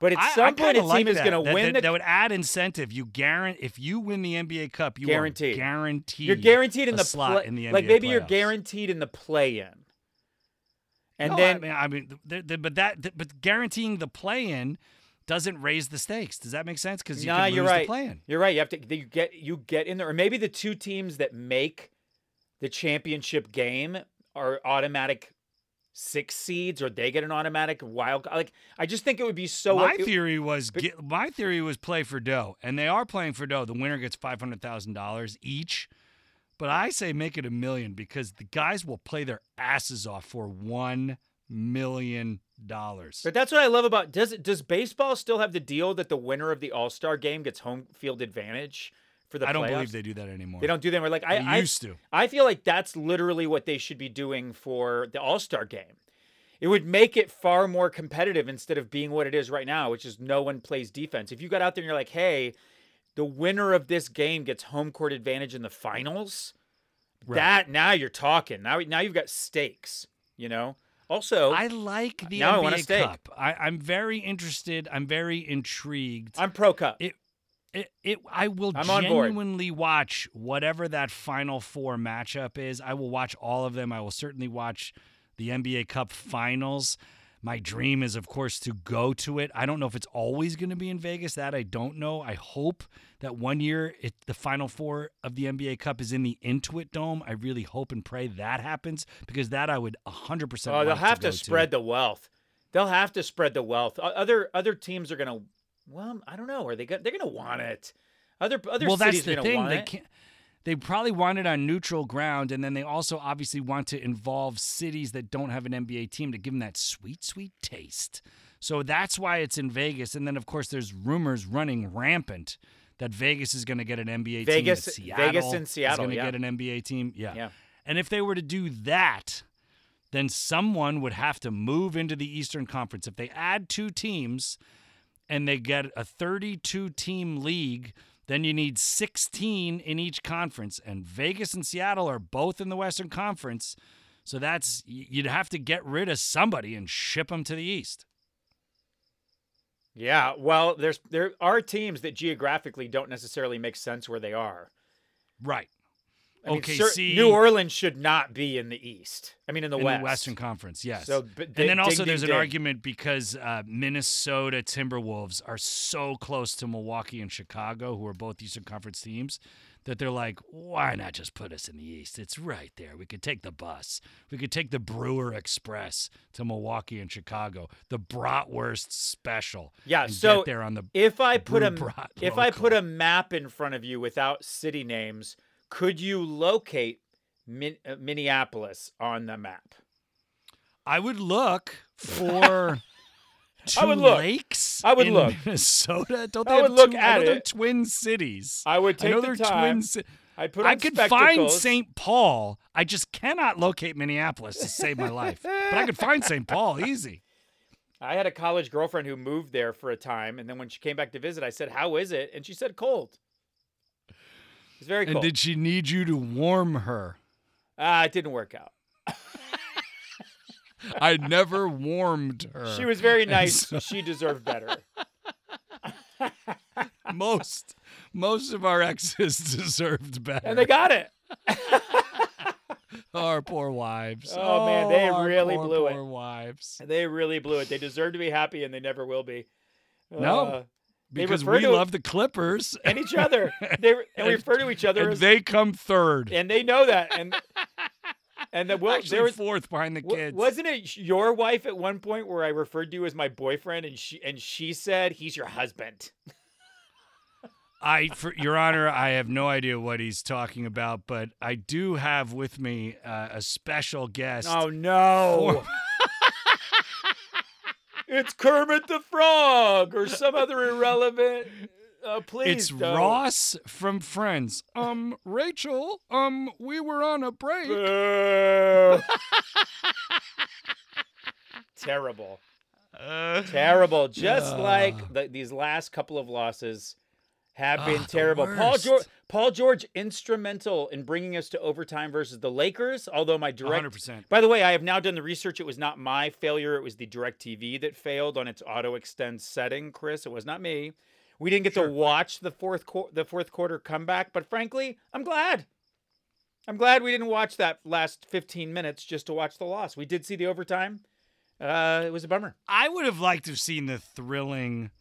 But at I, some I point, a like team that. is going to win. That, the, that would add incentive. You guarantee if you win the N B A Cup, you guaranteed. Are guaranteed. You're guaranteed in the slot pl- in the N B A like maybe playoffs. You're guaranteed in the play-in. And no, then I mean, I mean the, the, but that, but guaranteeing the play-in doesn't raise the stakes. Does that make sense? Because you nah, can lose you're right. the play-in. You're right. You have to. You get. You get in there, or maybe the two teams that make the championship game are automatic six seeds, or they get an automatic wild. Like, I just think it would be so. My it, theory was but, get, my theory was play for dough, and they are playing for dough. The winner gets five hundred thousand dollars each, but I say make it a million, because the guys will play their asses off for one million dollars. But that's what I love about does it does baseball still have the deal that the winner of the All-Star game gets home field advantage? For the I don't playoffs. believe they do that anymore. They don't do that anymore. Like I, I used to. I feel like that's literally what they should be doing for the All-Star game. It would make it far more competitive instead of being what it is right now, which is no one plays defense. If you got out there and you're like, hey, the winner of this game gets home court advantage in the finals, right. that now you're talking. Now, now you've got stakes, you know? Also, I like the N B A Cup. I, I'm very interested. I'm very intrigued. I'm pro-Cup. It, It, it. I will genuinely watch whatever that Final Four matchup is. I will watch all of them. I will certainly watch the N B A Cup Finals. My dream is, of course, to go to it. I don't know if it's always going to be in Vegas. That I don't know. I hope that one year it, the Final Four of the N B A Cup is in the Intuit Dome. I really hope and pray that happens, because that I would one hundred percent Oh, they'll have to, to spread to. the wealth. They'll have to spread the wealth. Other other teams are going to... Well, I don't know. Are they go- they're going to want it? Other other well, cities are going to want they it. Can't, they probably want it on neutral ground, and then they also obviously want to involve cities that don't have an N B A team to give them that sweet, sweet taste. So that's why it's in Vegas. And then, of course, there's rumors running rampant that Vegas is going to get an N B A Vegas, team. Seattle Vegas and Seattle is going to yeah. get an N B A team. Yeah. yeah. And if they were to do that, then someone would have to move into the Eastern Conference. If they add two teams and they get a thirty-two team league, then you need sixteen in each conference. And Vegas and Seattle are both in the Western Conference. So that's, you'd have to get rid of somebody and ship them to the East. Yeah, well, there's there are teams that geographically don't necessarily make sense where they are. Right. I mean, O K C. Certain, New Orleans should not be in the East. I mean, in the in West. In the Western Conference, yes. So, but they, and then also ding, ding, there's an ding. argument because uh, Minnesota Timberwolves are so close to Milwaukee and Chicago, who are both Eastern Conference teams, that they're like, why not just put us in the East? It's right there. We could take the bus. We could take the Brewer Express to Milwaukee and Chicago, the Bratwurst Special. Yeah, and so get there on the if I put a if I put a map in front of you without city names, could you locate Min- uh, Minneapolis on the map? I would look for two I would look. lakes I would in look. Minnesota. Don't they I would have look two, at I know it. They're twin cities. I would take I know the they're time. Twin ci- I put on I could spectacles. Find Saint Paul. I just cannot locate Minneapolis to save my life. But I could find Saint Paul easy. I had a college girlfriend who moved there for a time, and then when she came back to visit, I said, "How is it?" And she said, "Cold." It's very cold. And did she need you to warm her? Ah, uh, it didn't work out. I never warmed her. She was very nice. So... She deserved better. Most, most of our exes deserved better, and they got it. Our poor wives. Oh, oh man, they really poor, blew it. Poor wives. They really blew it. They deserve to be happy, and they never will be. No, uh, because we love the Clippers and each other. They and, and we refer to each other. And as, they come third, and they know that. And and the, well, actually there was fourth behind the kids. Wasn't it your wife at one point where I referred to you as my boyfriend, and she and she said he's your husband? I, for, Your Honor, I have no idea what he's talking about, but I do have with me uh, a special guest. Oh, no. It's Kermit the Frog or some other irrelevant. Uh, please It's don't. Ross from Friends. Um, Rachel, um, we were on a break. Uh, terrible. Uh, terrible. Just uh, like the, these last couple of losses. Have been oh, terrible. Paul George, Paul George instrumental in bringing us to overtime versus the Lakers, although my direct... one hundred percent. By the way, I have now done the research. It was not my failure. It was the DirecTV that failed on its auto-extend setting, Chris. It was not me. We didn't get sure. to watch the fourth, qu- the fourth quarter comeback, but frankly, I'm glad. I'm glad we didn't watch that last fifteen minutes just to watch the loss. We did see the overtime. Uh, it was a bummer. I would have liked to have seen the thrilling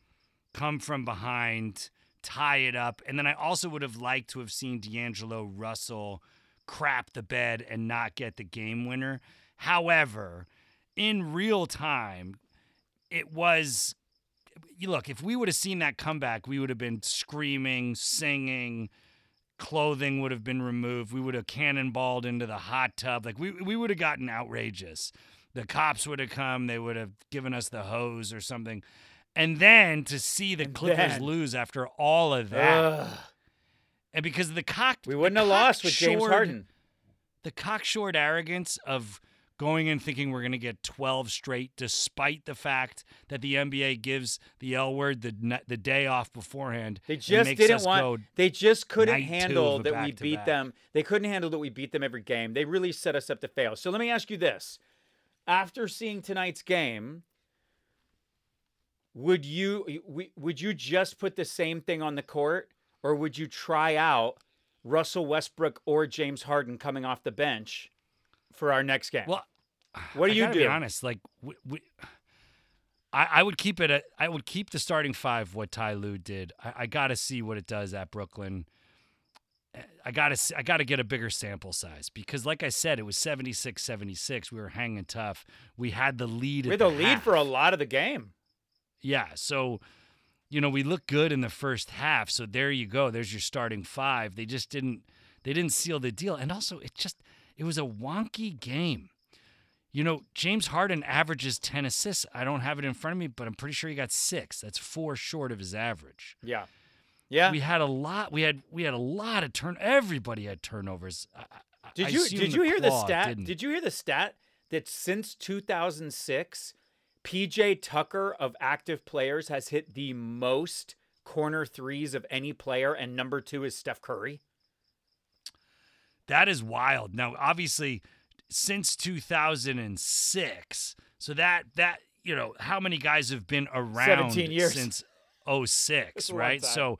come from behind... tie it up. And then I also would have liked to have seen D'Angelo Russell crap the bed and not get the game winner. However, in real time, it was, look, if we would have seen that comeback, we would have been screaming, singing, clothing would have been removed. We would have cannonballed into the hot tub. Like we, we would have gotten outrageous. The cops would have come. They would have given us the hose or something. And then to see the and Clippers then, lose after all of that. Ugh. And because of the cock... We wouldn't have lost with James Harden. The cocksure arrogance of going and thinking we're going to get twelve straight, despite the fact that the N B A gives the L word the the day off beforehand. They just didn't want... They just couldn't handle that we beat them. They couldn't handle that we beat them every game. They really set us up to fail. So let me ask you this. After seeing tonight's game... Would you would you just put the same thing on the court, or would you try out Russell Westbrook or James Harden coming off the bench for our next game? Well, what do I you do? Be honest, like we, we, I, I would keep it. At, I would keep the starting five. What Ty Lue did, I, I got to see what it does at Brooklyn. I got to I got to get a bigger sample size because, like I said, it was seventy-six seventy-six. We were hanging tough. We had the lead. We had the, the lead half. For a lot of the game. Yeah, so, you know, we looked good in the first half, so there you go. There's your starting five. They just didn't they didn't seal the deal. And also, it just it was a wonky game. You know, James Harden averages ten assists. I don't have it in front of me, but I'm pretty sure he got six. That's four short of his average. Yeah. Yeah. We had a lot we had we had a lot of turn everybody had turnovers. I, did I you did you the hear the stat? Didn't. Did you hear the stat that since two thousand six P J Tucker of active players has hit the most corner threes of any player, and number two is Steph Curry. That is wild. Now, obviously, since two thousand six, so that, that you know, how many guys have been around seventeen years. Since oh six, right? So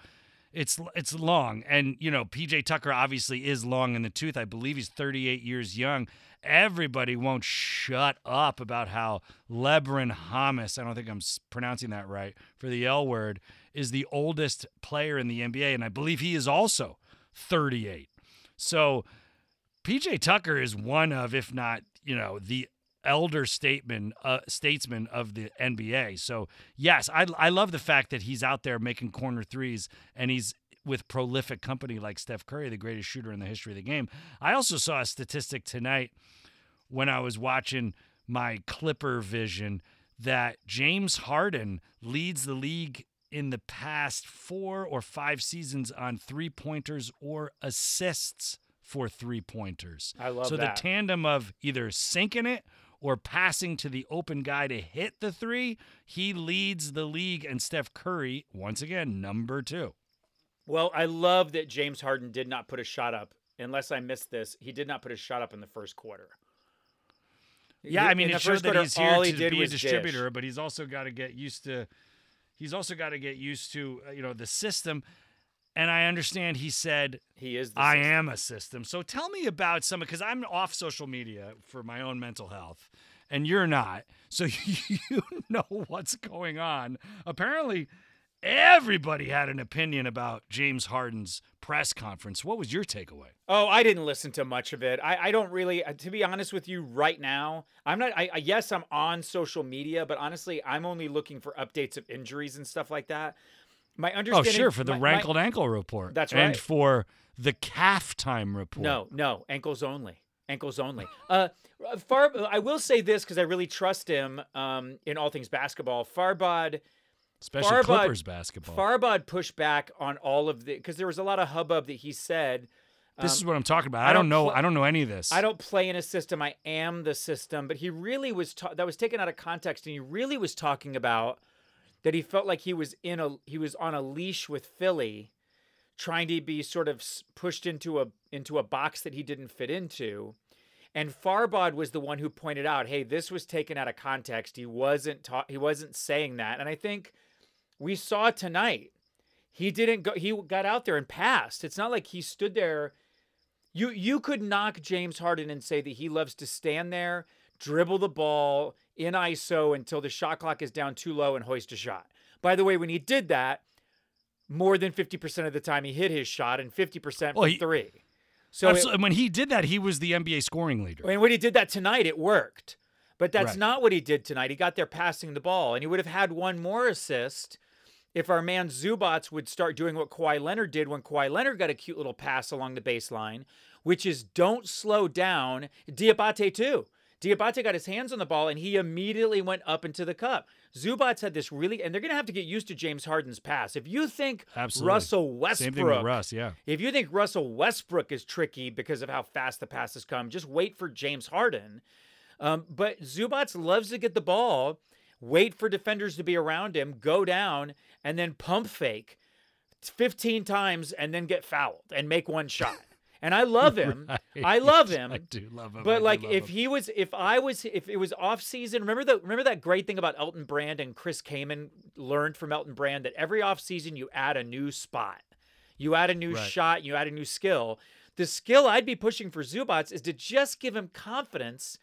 it's it's long. And, you know, P J Tucker obviously is long in the tooth. I believe he's thirty-eight years young. Everybody won't shut up about how LeBron James, I don't think I'm pronouncing that right, for the L word, is the oldest player in the N B A, and I believe he is also thirty-eight. So P J Tucker is one of, if not, you know, the elder statesman, uh, statesman of the N B A. So, yes, I, I love the fact that he's out there making corner threes, and he's with prolific company like Steph Curry, the greatest shooter in the history of the game. I also saw a statistic tonight when I was watching my ClipperVision that James Harden leads the league in the past four or five seasons on three-pointers or assists for three-pointers. I love that. So the tandem of either sinking it or passing to the open guy to hit the three, he leads the league, and Steph Curry, once again, number two. Well, I love that James Harden did not put a shot up. Unless I missed this, he did not put a shot up in the first quarter. Yeah, I mean, it's sure that he's here to be a distributor, but he's also got to get used to he's also got to get used to, you know, the system. And I understand he said he is the I system. am a system. So tell me about some, because I'm off social media for my own mental health, and you're not. So you know what's going on. Apparently, everybody had an opinion about James Harden's press conference. What was your takeaway? Oh, I didn't listen to much of it. I, I don't really, to be honest with you right now, I'm not, I, I yes, I'm on social media, but honestly, I'm only looking for updates of injuries and stuff like that. My understanding. Oh, sure, for the my, Rankle my, Ankle Report. That's right. And for the Calf Time Report. No, no, ankles only. Ankles only. uh, Far, I will say this because I really trust him um, in all things basketball. Farbod, especially Farbod, Clippers basketball. Farbod pushed back on all of the because there was a lot of hubbub that he said. Um, this is what I'm talking about. I, I don't, don't know. Pl- I don't know any of this. I don't play in a system. I am the system. But he really was ta- that was taken out of context, and he really was talking about. That he felt like he was in a he was on a leash with Philly, trying to be sort of pushed into a into a box that he didn't fit into, and Farbod was the one who pointed out, hey, this was taken out of context. He wasn't ta- he wasn't saying that, and I think we saw tonight he didn't go. He got out there and passed. It's not like he stood there. You you could knock James Harden and say that he loves to stand there, dribble the ball in I S O until the shot clock is down too low and hoist a shot. By the way, when he did that, more than fifty percent of the time he hit his shot and fifty percent well, from three. He, so it, and when he did that, he was the N B A scoring leader. And when he did that tonight, it worked. But that's right. Not what he did tonight. He got there passing the ball, and he would have had one more assist if our man Zubac would start doing what Kawhi Leonard did when Kawhi Leonard got a cute little pass along the baseline, which is don't slow down. Diabaté too. Diabaté got his hands on the ball, and he immediately went up into the cup. Zubac had this really – and they're going to have to get used to James Harden's pass. If you think Absolutely. Russell Westbrook – Same thing with Russ, yeah. If you think Russell Westbrook is tricky because of how fast the passes come, just wait for James Harden. Um, but Zubac loves to get the ball, wait for defenders to be around him, go down, and then pump fake fifteen times and then get fouled and make one shot. And I love him. Right. I love him. I do love him. But I like, if him. he was, if I was, if it was off season, remember that. Remember that great thing about Elton Brand and Chris Kaman learned from Elton Brand that every off season you add a new spot, you add a new right. shot, you add a new skill. The skill I'd be pushing for Zubac is to just give him confidence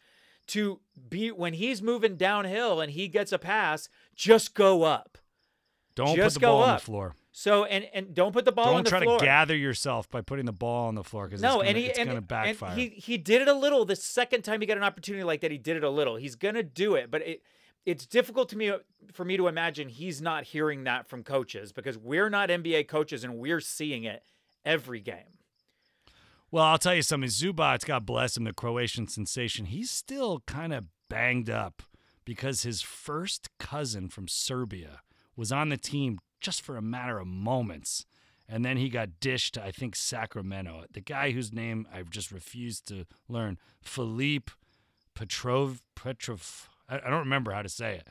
to be when he's moving downhill and he gets a pass, just go up. Don't just put the ball up. on the floor. So and, and don't put the ball don't on the floor. Don't try to gather yourself by putting the ball on the floor because no, it's going to backfire. And he, he did it a little. The second time he got an opportunity like that, he did it a little. He's going to do it, but it it's difficult to me for me to imagine he's not hearing that from coaches because we're not N B A coaches and we're seeing it every game. Well, I'll tell you something. Zubac, God bless him, the Croatian sensation, he's still kind of banged up because his first cousin from Serbia was on the team just for a matter of moments. And then he got dished to, I think, Sacramento. The guy whose name I've just refused to learn, Philippe Petrov, Petrov. I, I don't remember how to say it.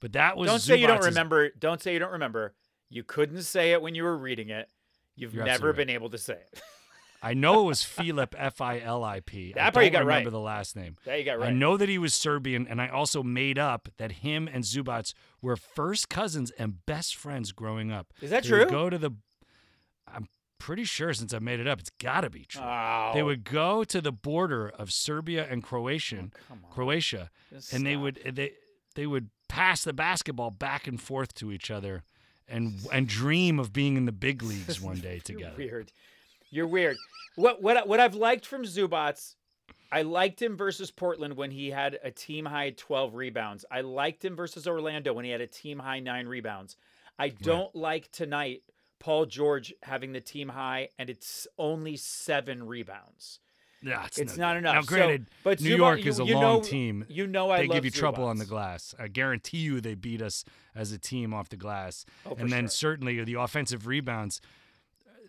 But that was Don't Zubac's. say you don't remember. Don't say you don't remember. You couldn't say it when you were reading it. You've You're never been right. able to say it. I know it was Filip, F I L I P. That part you got right. I don't remember the last name. That you got right. I know that he was Serbian, and I also made up that him and Zubac were first cousins and best friends growing up. Is that they true? Would go to the, I'm pretty sure since I made it up, it's got to be true. Oh. They would go to the border of Serbia and Croatia, oh, Croatia, Just and stop. they would they they would pass the basketball back and forth to each other, and and dream of being in the big leagues one day together. Weird. You're weird. What what what I've liked from Zubac, I liked him versus Portland when he had a team-high twelve rebounds. I liked him versus Orlando when he had a team-high nine rebounds. I don't right. like tonight Paul George having the team-high and it's only seven rebounds. Yeah, it's, it's no not good. enough. Now, granted, so, but New Zubac, York is you, you a long know, team. You know, I they love give you Zubac. trouble on the glass. I guarantee you, they beat us as a team off the glass. Oh, and then sure. certainly the offensive rebounds.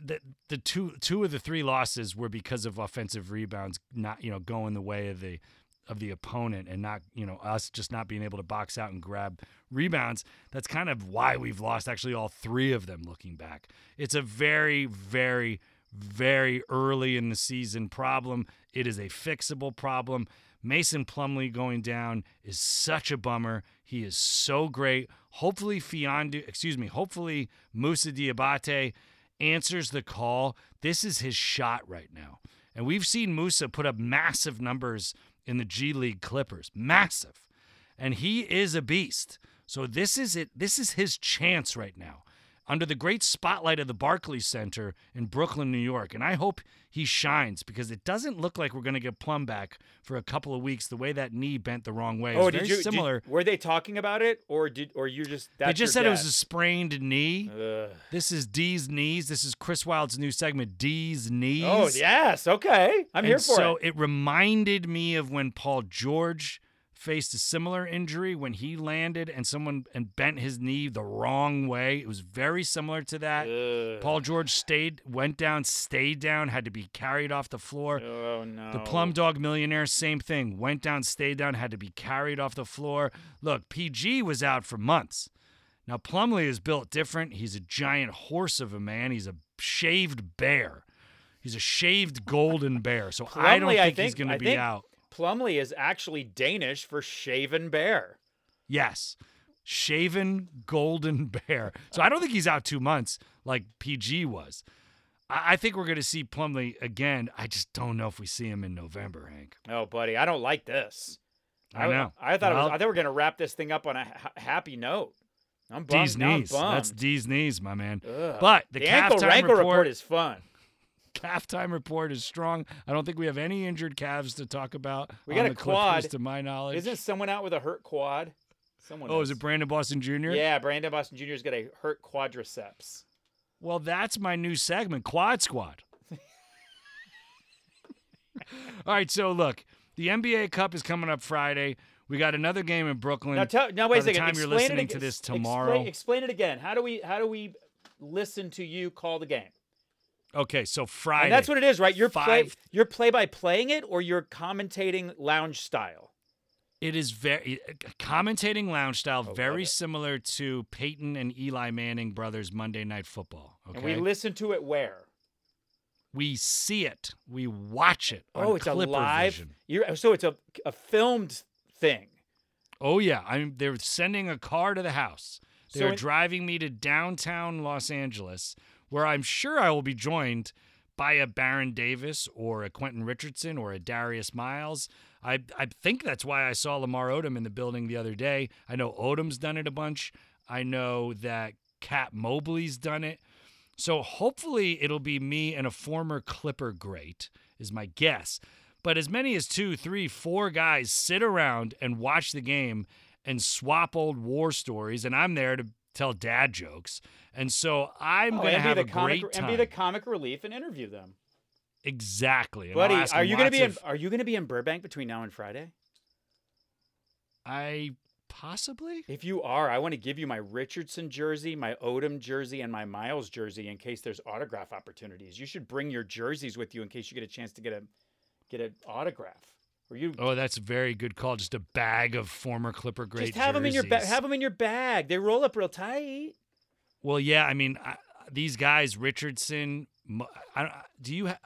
The the two two of the three losses were because of offensive rebounds not you know going the way of the of the opponent and not you know us just not being able to box out and grab rebounds. That's kind of why we've lost actually all three of them. Looking back, it's a very very. very early in the season problem. It is a fixable problem. Mason Plumlee going down is such a bummer. He is so great. Hopefully Fiondu, excuse me, hopefully Moussa Diabaté answers the call. This is his shot right now. And we've seen Moussa put up massive numbers in the G League Clippers. Massive. And he is a beast. So this is it. This is his chance right now, under the great spotlight of the Barclays Center in Brooklyn, New York. And I hope he shines, because it doesn't look like we're going to get Plum back for a couple of weeks. The way that knee bent the wrong way. Oh, did you, similar. Did, were they talking about it, or did or you just that's They just said dad. it was a sprained knee. Ugh. This is D's Knees. This is Chris Wylde's new segment, D's Knees. Oh, yes. Okay. I'm and here for so it. So it reminded me of when Paul George faced a similar injury when he landed and someone and bent his knee the wrong way. It was very similar to that. Ugh. Paul George stayed, went down, stayed down, had to be carried off the floor. Oh, no. The Plum Dog Millionaire, same thing. Went down, stayed down, had to be carried off the floor. Look, P G was out for months. Now, Plumlee is built different. He's a giant horse of a man. He's a shaved bear. He's a shaved golden bear. So Plumlee, I don't think, I think he's going to be think- out. Plumlee is actually Danish for shaven bear. Yes. Shaven golden bear. So I don't think he's out two months like P G was. I, I think we're going to see Plumlee again. I just don't know if we see him in November, Hank. Oh, buddy, I don't like this. I, I know. I, I thought well, it was, I thought we were going to wrap this thing up on a ha- happy note. I'm bummed. D's Knees. I'm bummed. That's D's Knees, my man. Ugh. But the, the Ankle Rankle Report is fun. Halftime report is strong. I don't think we have any injured calves to talk about. We got a quad, to my knowledge. Isn't someone out with a hurt quad? Someone. Oh, else. Is it Brandon Boston Junior? Yeah, Brandon Boston Junior's got a hurt quadriceps. Well, that's my new segment, Quad Squad. All right, so look, the N B A Cup is coming up Friday. We got another game in Brooklyn. Now, tell, now wait a second. By the time you're listening to this tomorrow, explain, explain it again. How do we? How do we listen to you call the game? Okay, so Friday. And that's what it is, right? You're five, play, you're play by playing it, or you're commentating lounge style. It is very commentating lounge style, oh, very similar to Peyton and Eli Manning brothers Monday Night Football. Okay, and we listen to it where we see it, we watch it. On oh, it's Clipper a live. You're, so it's a a filmed thing. Oh yeah, I'm. They're sending a car to the house. They're so driving me to downtown Los Angeles, where I'm sure I will be joined by a Baron Davis or a Quentin Richardson or a Darius Miles. I I think that's why I saw Lamar Odom in the building the other day. I know Odom's done it a bunch. I know that Cat Mobley's done it. So hopefully it'll be me and a former Clipper great is my guess. But as many as two, three, four guys sit around and watch the game and swap old war stories, and I'm there to tell dad jokes. And so I'm oh, going to have a comic, great time. And be the comic relief and interview them. Exactly. And buddy, are you going to be of, in, are you going to be in Burbank between now and Friday? I possibly. If you are, I want to give you my Richardson jersey, my Odom jersey, and my Miles jersey in case there's autograph opportunities. You should bring your jerseys with you in case you get a chance to get a get an autograph. Or you Oh, that's a very good call. Just a bag of former Clipper great jerseys. Just have jerseys. them in your ba- have them in your bag. They roll up real tight. Well, yeah, I mean, I, these guys, Richardson. I, I, do you? Ha-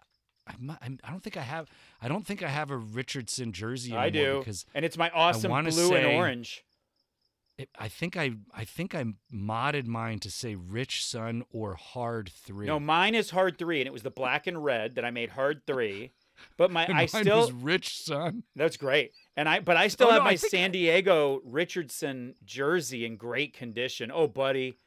I, I don't think I have. I don't think I have a Richardson jersey anymore. I do, because and it's my awesome blue say, and orange. It, I think I. I think I modded mine to say Rich Son or Hard Three. No, mine is Hard Three, and it was the black and red that I made Hard Three. But my, mine I still was Rich Son. That's great. And I, but I still oh, have no, my San Diego Richardson jersey in great condition. Oh, buddy.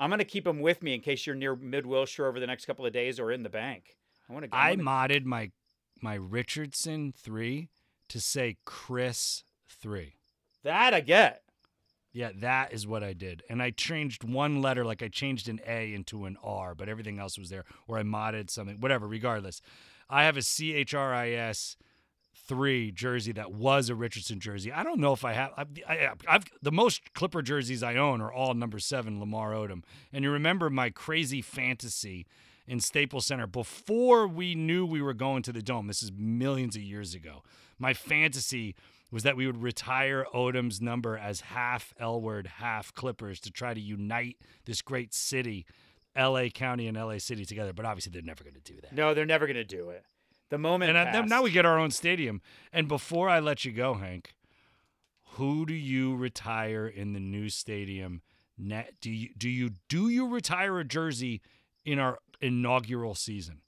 I'm going to keep them with me in case you're near Mid-Wilshire over the next couple of days or in the bank. I want to. Go I modded my my Richardson three to say Chris three. That I get. Yeah, that is what I did. And I changed one letter, like I changed an A into an R, but everything else was there. Or I modded something, whatever, regardless. I have a C H R I S three jersey that was a Richardson jersey. I don't know if I have. I, I, I've the most Clipper jerseys I own are all number seven Lamar Odom. And you remember my crazy fantasy in Staples Center before we knew we were going to the Dome. This is millions of years ago. My fantasy was that we would retire Odom's number as half L-word, half Clippers to try to unite this great city, L A County and L A City together. But obviously they're never going to do that. No, they're never going to do it. The moment And I, now we get our own stadium. And before I let you go, Hank, who do you retire in the new stadium? Do you do you, do you retire a jersey in our inaugural season?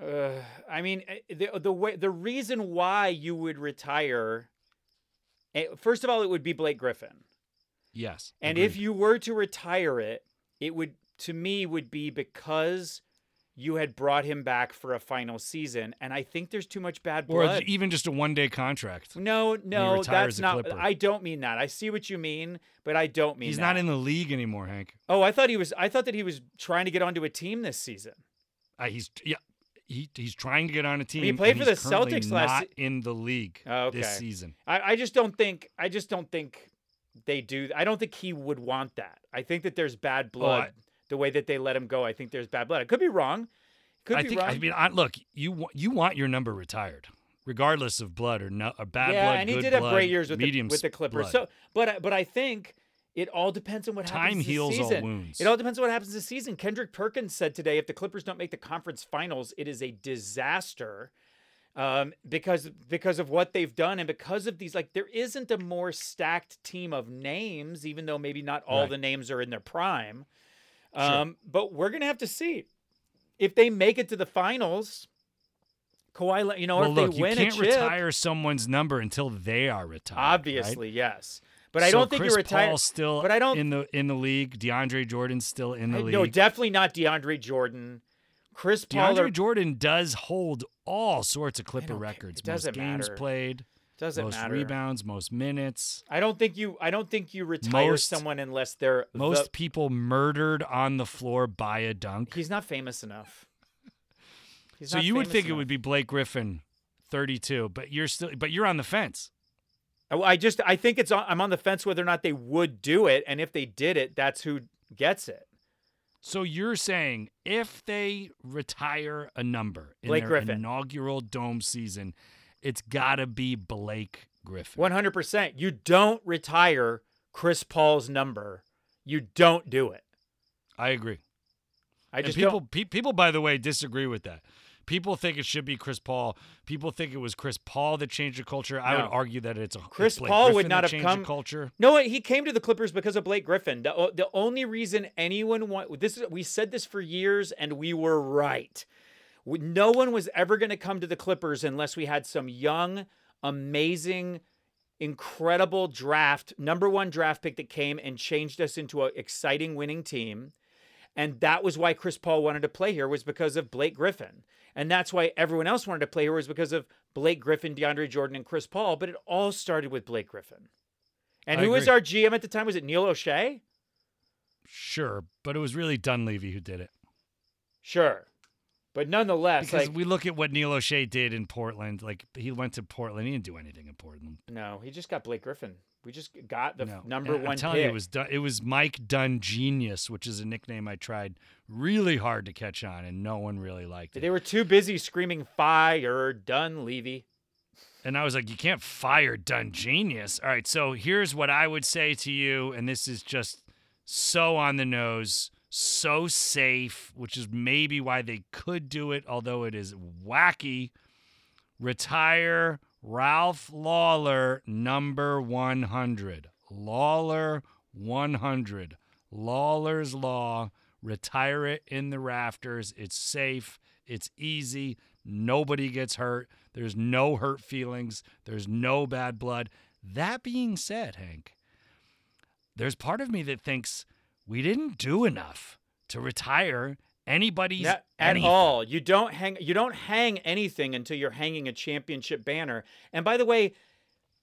Uh, I mean, the the way the reason why you would retire... First of all, it would be Blake Griffin. Yes. And agreed. If you were to retire it, it would, to me, would be because you had brought him back for a final season. And I think there's too much bad blood. Or even just a one-day contract. No, no, that's not... Clipper. I don't mean that. I see what you mean, but I don't mean He's that. He's not in the league anymore, Hank. Oh, I thought he was... I thought that he was trying to get onto a team this season. Uh, he's... Yeah. He he's trying to get on a team. He played for the Celtics last. Not in the league oh, okay. this season. I, I just don't think. I just don't think they do. I don't think he would want that. I think that there's bad blood. Oh, I, the way that they let him go, I think there's bad blood. I could be wrong. Could I be think, wrong. I mean, I, look, you you want your number retired, regardless of blood or no or bad yeah, blood. Yeah, and he good did blood, have great years with the, with the Clippers. Blood. So, but but I think. It all depends on what Time happens this season. Time heals all wounds. It all depends on what happens this season. Kendrick Perkins said today, if the Clippers don't make the conference finals, it is a disaster um, because because of what they've done and because of these. Like, there isn't a more stacked team of names, even though maybe not all right. the names are in their prime. Um, sure. But we're going to have to see. If they make it to the finals, Kawhi, you know, well, if look, they win a chip. You can't retire someone's number until they are retired. Obviously, right? Yes. But I so don't think Chris you're retired. Paul's still but I don't, in the in the league. DeAndre Jordan's still in the I, league. No, definitely not DeAndre Jordan. Chris Paul. DeAndre Pollard, Jordan does hold all sorts of Clipper records. It doesn't most games matter. Played. Doesn't most matter. Rebounds, most minutes. I don't think you I don't think you retire most, someone unless they're most the, people murdered on the floor by a dunk. He's not famous enough. He's so not you famous would think enough. It would be Blake Griffin, thirty-two, but you're still but you're on the fence. I just, I think it's, I'm on the fence whether or not they would do it. And if they did it, that's who gets it. So you're saying if they retire a number in Blake their Griffin. Inaugural Dome season, it's got to be Blake Griffin. one hundred percent. You don't retire Chris Paul's number. You don't do it. I agree. I just and people, pe- people, by the way, disagree with that. People think it should be Chris Paul. People think it was Chris Paul that changed the culture. No. I would argue that it's a Chris Blake Paul Griffin would not have changed come. The culture. No, he came to the Clippers because of Blake Griffin. The, the only reason anyone want this is we said this for years and we were right. No one was ever going to come to the Clippers unless we had some young, amazing, incredible draft number one draft pick that came and changed us into an exciting winning team. And that was why Chris Paul wanted to play here was because of Blake Griffin. And that's why everyone else wanted to play here was because of Blake Griffin, DeAndre Jordan, and Chris Paul. But it all started with Blake Griffin. And I who agree. Was our G M at the time? Was it Neil O'Shea? Sure, but it was really Dunleavy who did it. Sure. But nonetheless. Because like, we look at what Neil O'Shea did in Portland. Like, he went to Portland. He didn't do anything in Portland. No, he just got Blake Griffin. We just got the no. number I'm one telling pick. You, it was it was Mike Dunn Genius, which is a nickname I tried really hard to catch on, and no one really liked it. They were too busy screaming, fire Dunn Levy. And I was like, you can't fire Dunn Genius. All right, so here's what I would say to you, and this is just so on the nose, so safe, which is maybe why they could do it, although it is wacky. Retire Ralph Lawler, number one hundred. Lawler, one hundred. Lawler's Law. Retire it in the rafters. It's safe. It's easy. Nobody gets hurt. There's no hurt feelings. There's no bad blood. That being said, Hank, there's part of me that thinks we didn't do enough to retire anybody's no, at all. You don't hang you don't hang anything until you're hanging a championship banner. And by the way,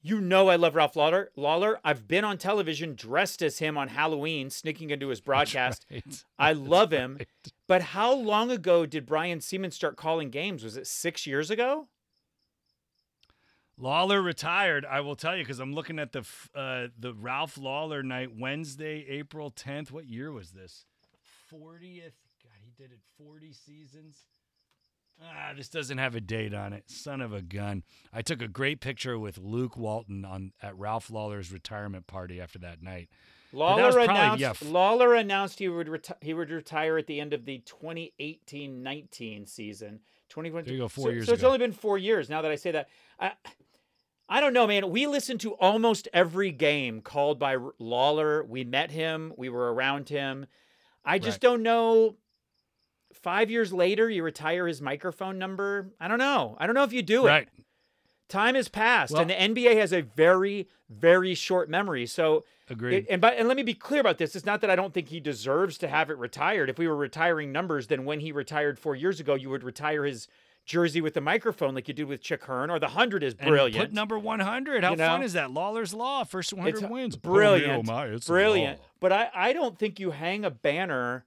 You know I love Ralph Lawler. Lawler. I've been on television dressed as him on Halloween, sneaking into his broadcast. Right. I love That's him. Right. But how long ago did Brian Sieman start calling games? Was it six years ago? Lawler retired, I will tell you, because I'm looking at the uh, the Ralph Lawler night, Wednesday, April tenth. What year was this? fortieth. God, he did it forty seasons. Ah, this doesn't have a date on it. Son of a gun. I took a great picture with Luke Walton on at Ralph Lawler's retirement party after that night. Lawler, that probably, announced, yeah, f- Lawler announced he would reti- he would retire at the end of the twenty eighteen nineteen season. twenty twenty- there you go, four so, years So it's ago. Only been four years now that I say that. I, I don't know, man. We listened to almost every game called by Lawler. We met him. We were around him. I just right. don't know. Five years later, you retire his microphone number. I don't know. I don't know if you do right. it. Time has passed, well, and the N B A has a very, very short memory. So, agreed. It, and by, and let me be clear about this. It's not that I don't think he deserves to have it retired. If we were retiring numbers, then when he retired four years ago, you would retire his jersey with the microphone like you did with Chick Hearn, or the one hundred is brilliant. And put number one hundred. How you know? Fun is that? Lawler's Law. First one hundred it's wins. Brilliant. Oh, my, it's brilliant. But I, I don't think you hang a banner.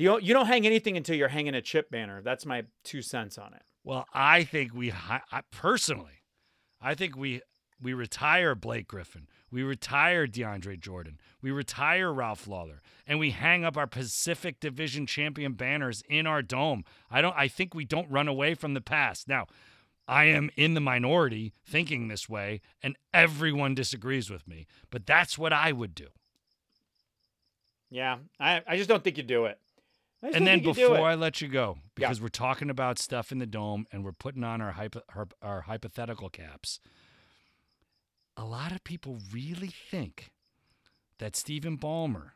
You don't hang anything until you're hanging a chip banner. That's my two cents on it. Well, I think we, I, personally, I think we we retire Blake Griffin. We retire DeAndre Jordan. We retire Ralph Lawler. And we hang up our Pacific Division champion banners in our dome. I don't. I think we don't run away from the past. Now, I am in the minority thinking this way, and everyone disagrees with me. But that's what I would do. Yeah, I, I just don't think you do it. And then before I let you go, because yeah. we're talking about stuff in the dome and we're putting on our, hypo, our our hypothetical caps, a lot of people really think that Stephen Ballmer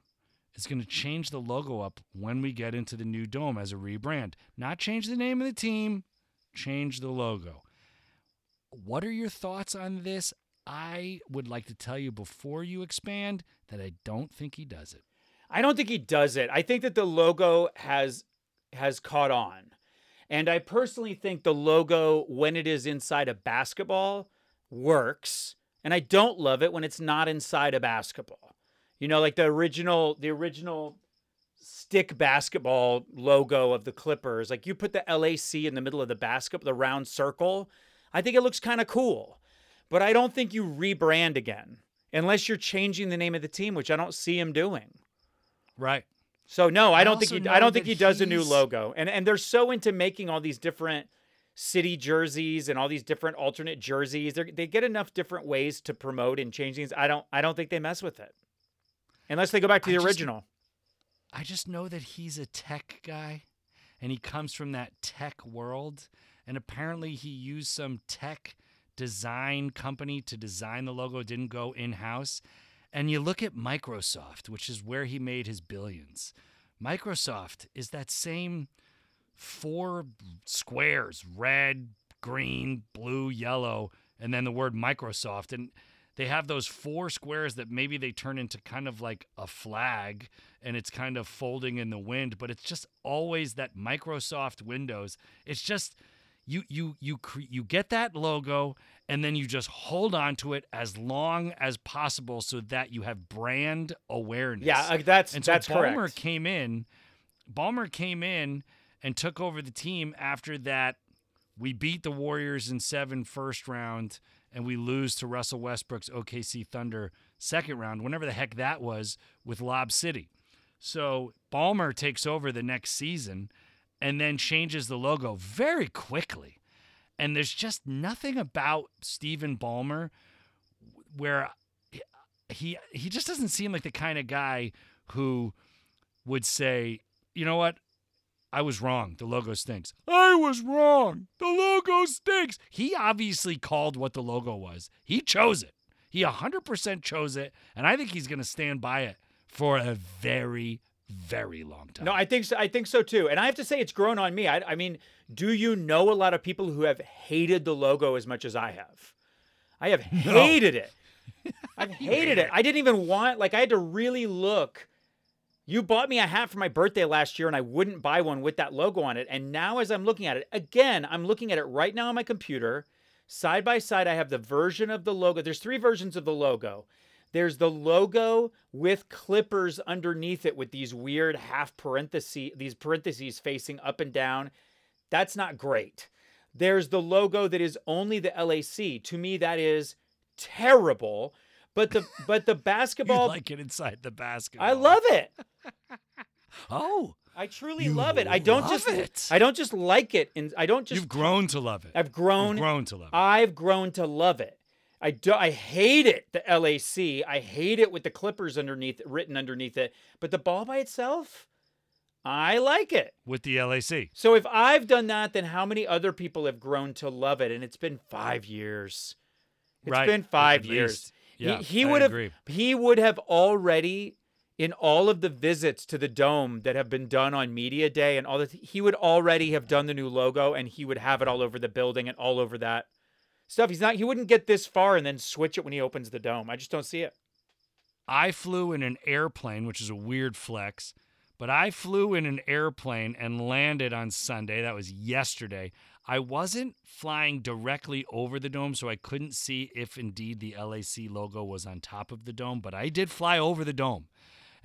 is going to change the logo up when we get into the new dome as a rebrand. Not change the name of the team, change the logo. What are your thoughts on this? I would like to tell you before you expand that I don't think he does it. I don't think he does it. I think that the logo has has caught on. And I personally think the logo, when it is inside a basketball, works. And I don't love it when it's not inside a basketball. You know, like the original the original stick basketball logo of the Clippers. Like you put the L A C in the middle of the basketball, the round circle. I think it looks kind of cool. But I don't think you rebrand again unless you're changing the name of the team, which I don't see him doing. Right. So no, I don't I think he, I don't think he does a new logo. And and they're so into making all these different city jerseys and all these different alternate jerseys. They they get enough different ways to promote and change things. I don't I don't think they mess with it. Unless they go back to the I original. Just, I just know that he's a tech guy and he comes from that tech world, and apparently he used some tech design company to design the logo. It didn't go in-house. And you look at Microsoft, which is where he made his billions. Microsoft is that same four squares, red, green, blue, yellow, and then the word Microsoft. And they have those four squares that maybe they turn into kind of like a flag, and it's kind of folding in the wind, but it's just always that Microsoft Windows. It's just... You you you cre- you get that logo, and then you just hold on to it as long as possible so that you have brand awareness. Yeah, like that's and so that's Ballmer correct. Came in, Ballmer came in and took over the team after that. We beat the Warriors in seven first round, and we lose to Russell Westbrook's O K C Thunder second round, whenever the heck that was, with Lob City. So Ballmer takes over the next season. And then changes the logo very quickly. And there's just nothing about Stephen Ballmer where he he just doesn't seem like the kind of guy who would say, you know what, I was wrong. The logo stinks. I was wrong. The logo stinks. He obviously called what the logo was. He chose it. He one hundred percent chose it. And I think he's going to stand by it for a very very long time. No, I think so. I think so too. And I have to say it's grown on me. I, I mean, do you know a lot of people who have hated the logo as much as I have? I have hated no. it. I've hated it. I didn't even want, like I had to really look. You bought me a hat for my birthday last year and I wouldn't buy one with that logo on it. And now as I'm looking at it, again, I'm looking at it right now on my computer, Side by side, I have the version of the logo. There's three versions of the logo. There's the logo with Clippers underneath it with these weird half parentheses, these parentheses facing up and down. That's not great. There's the logo that is only the L A C. To me, that is terrible. But the but the basketball. You like it inside the basketball. I love it. Oh. I truly you love it. I don't just it. I don't just like it and I don't just You've grown to love it. I've grown You've grown to love it. I've grown to love it. I do I hate it, the L A C. I hate it with the Clippers underneath written underneath it. But the ball by itself, I like it. With the L A C. So if I've done that, then how many other people have grown to love it? And it's been five years. It's right. been five At years. Least. Yeah, he he would agree. have he would have already in all of the visits to the Dome that have been done on Media Day and all that, he would already have done the new logo and he would have it all over the building and all over that stuff. He's not, he wouldn't get this far and then switch it when he opens the Dome. I just don't see it. I flew in an airplane, which is a weird flex, but I flew in an airplane and landed on Sunday. That was yesterday. I wasn't flying directly over the Dome, so I couldn't see if indeed the L A C logo was on top of the Dome, but I did fly over the Dome.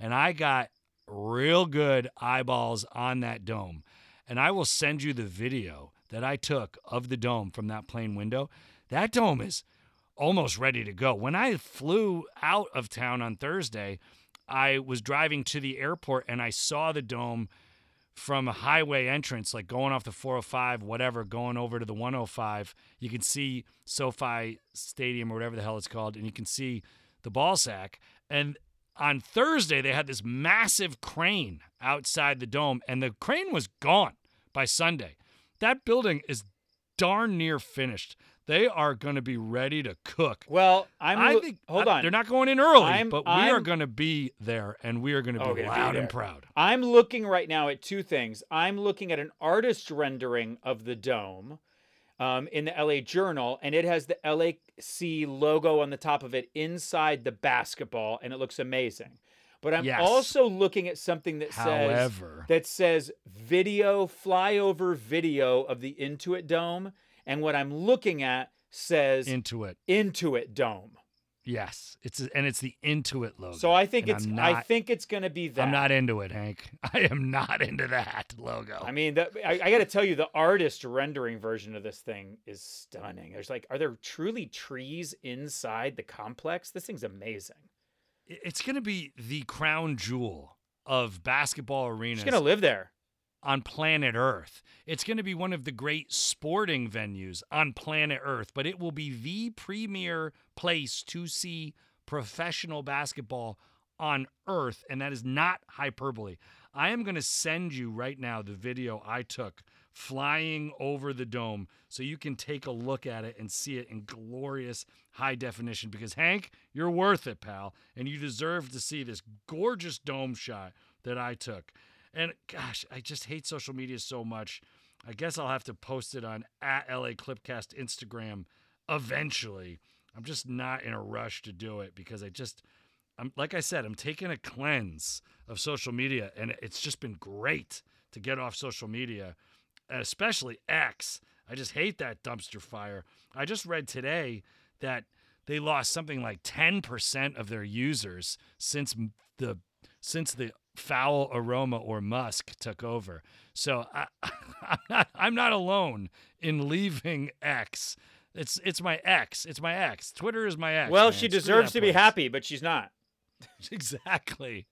And I got real good eyeballs on that dome. And I will send you the video that I took of the dome from that plane window. That dome is almost ready to go. When I flew out of town on Thursday, I was driving to the airport and I saw the dome from a highway entrance, like going off the four oh five, whatever, going over to the one oh five. You can see SoFi Stadium or whatever the hell it's called, and you can see the ball sack. And on Thursday, they had this massive crane outside the dome, and the crane was gone by Sunday. That building is darn near finished. They are going to be ready to cook. Well, I'm I think hold on. I, they're not going in early, I'm, but we I'm, are going to be there, and we are going to be okay, loud be and proud. I'm looking right now at two things. I'm looking at an artist rendering of the dome um, in the L A Journal, and it has the L A C logo on the top of it inside the basketball, and it looks amazing. But I'm yes. also looking at something that However. says that says video, flyover video of the Intuit Dome, and what I'm looking at says Intuit Intuit Dome. Yes, it's and it's the Intuit logo. So I think and it's not, I think it's going to be that. I'm not into it, Hank. I am not into that logo. I mean, the, I, I got to tell you, the artist rendering version of this thing is stunning. There's like, are there truly trees inside the complex? This thing's amazing. It's going to be the crown jewel of basketball arenas. It's going to live there. On planet Earth. It's going to be one of the great sporting venues on planet Earth, but it will be the premier place to see professional basketball on Earth, and that is not hyperbole. I am going to send you right now the video I took flying over the dome so you can take a look at it and see it in glorious high definition because, Hank, you're worth it, pal, and you deserve to see this gorgeous dome shot that I took. And gosh, I just hate social media so much. I guess I'll have to post it on at L A Clipcast Instagram eventually. I'm just not in a rush to do it because I just, I'm like I said, I'm taking a cleanse of social media, and it's just been great to get off social media, especially X. I just hate that dumpster fire. I just read today that they lost something like ten percent of their users since the since the foul aroma or musk took over. So I, I'm not I'm not alone in leaving X. It's it's my ex. It's my ex. Twitter is my ex. Well, man. She deserves to place. be happy, but she's not. Exactly.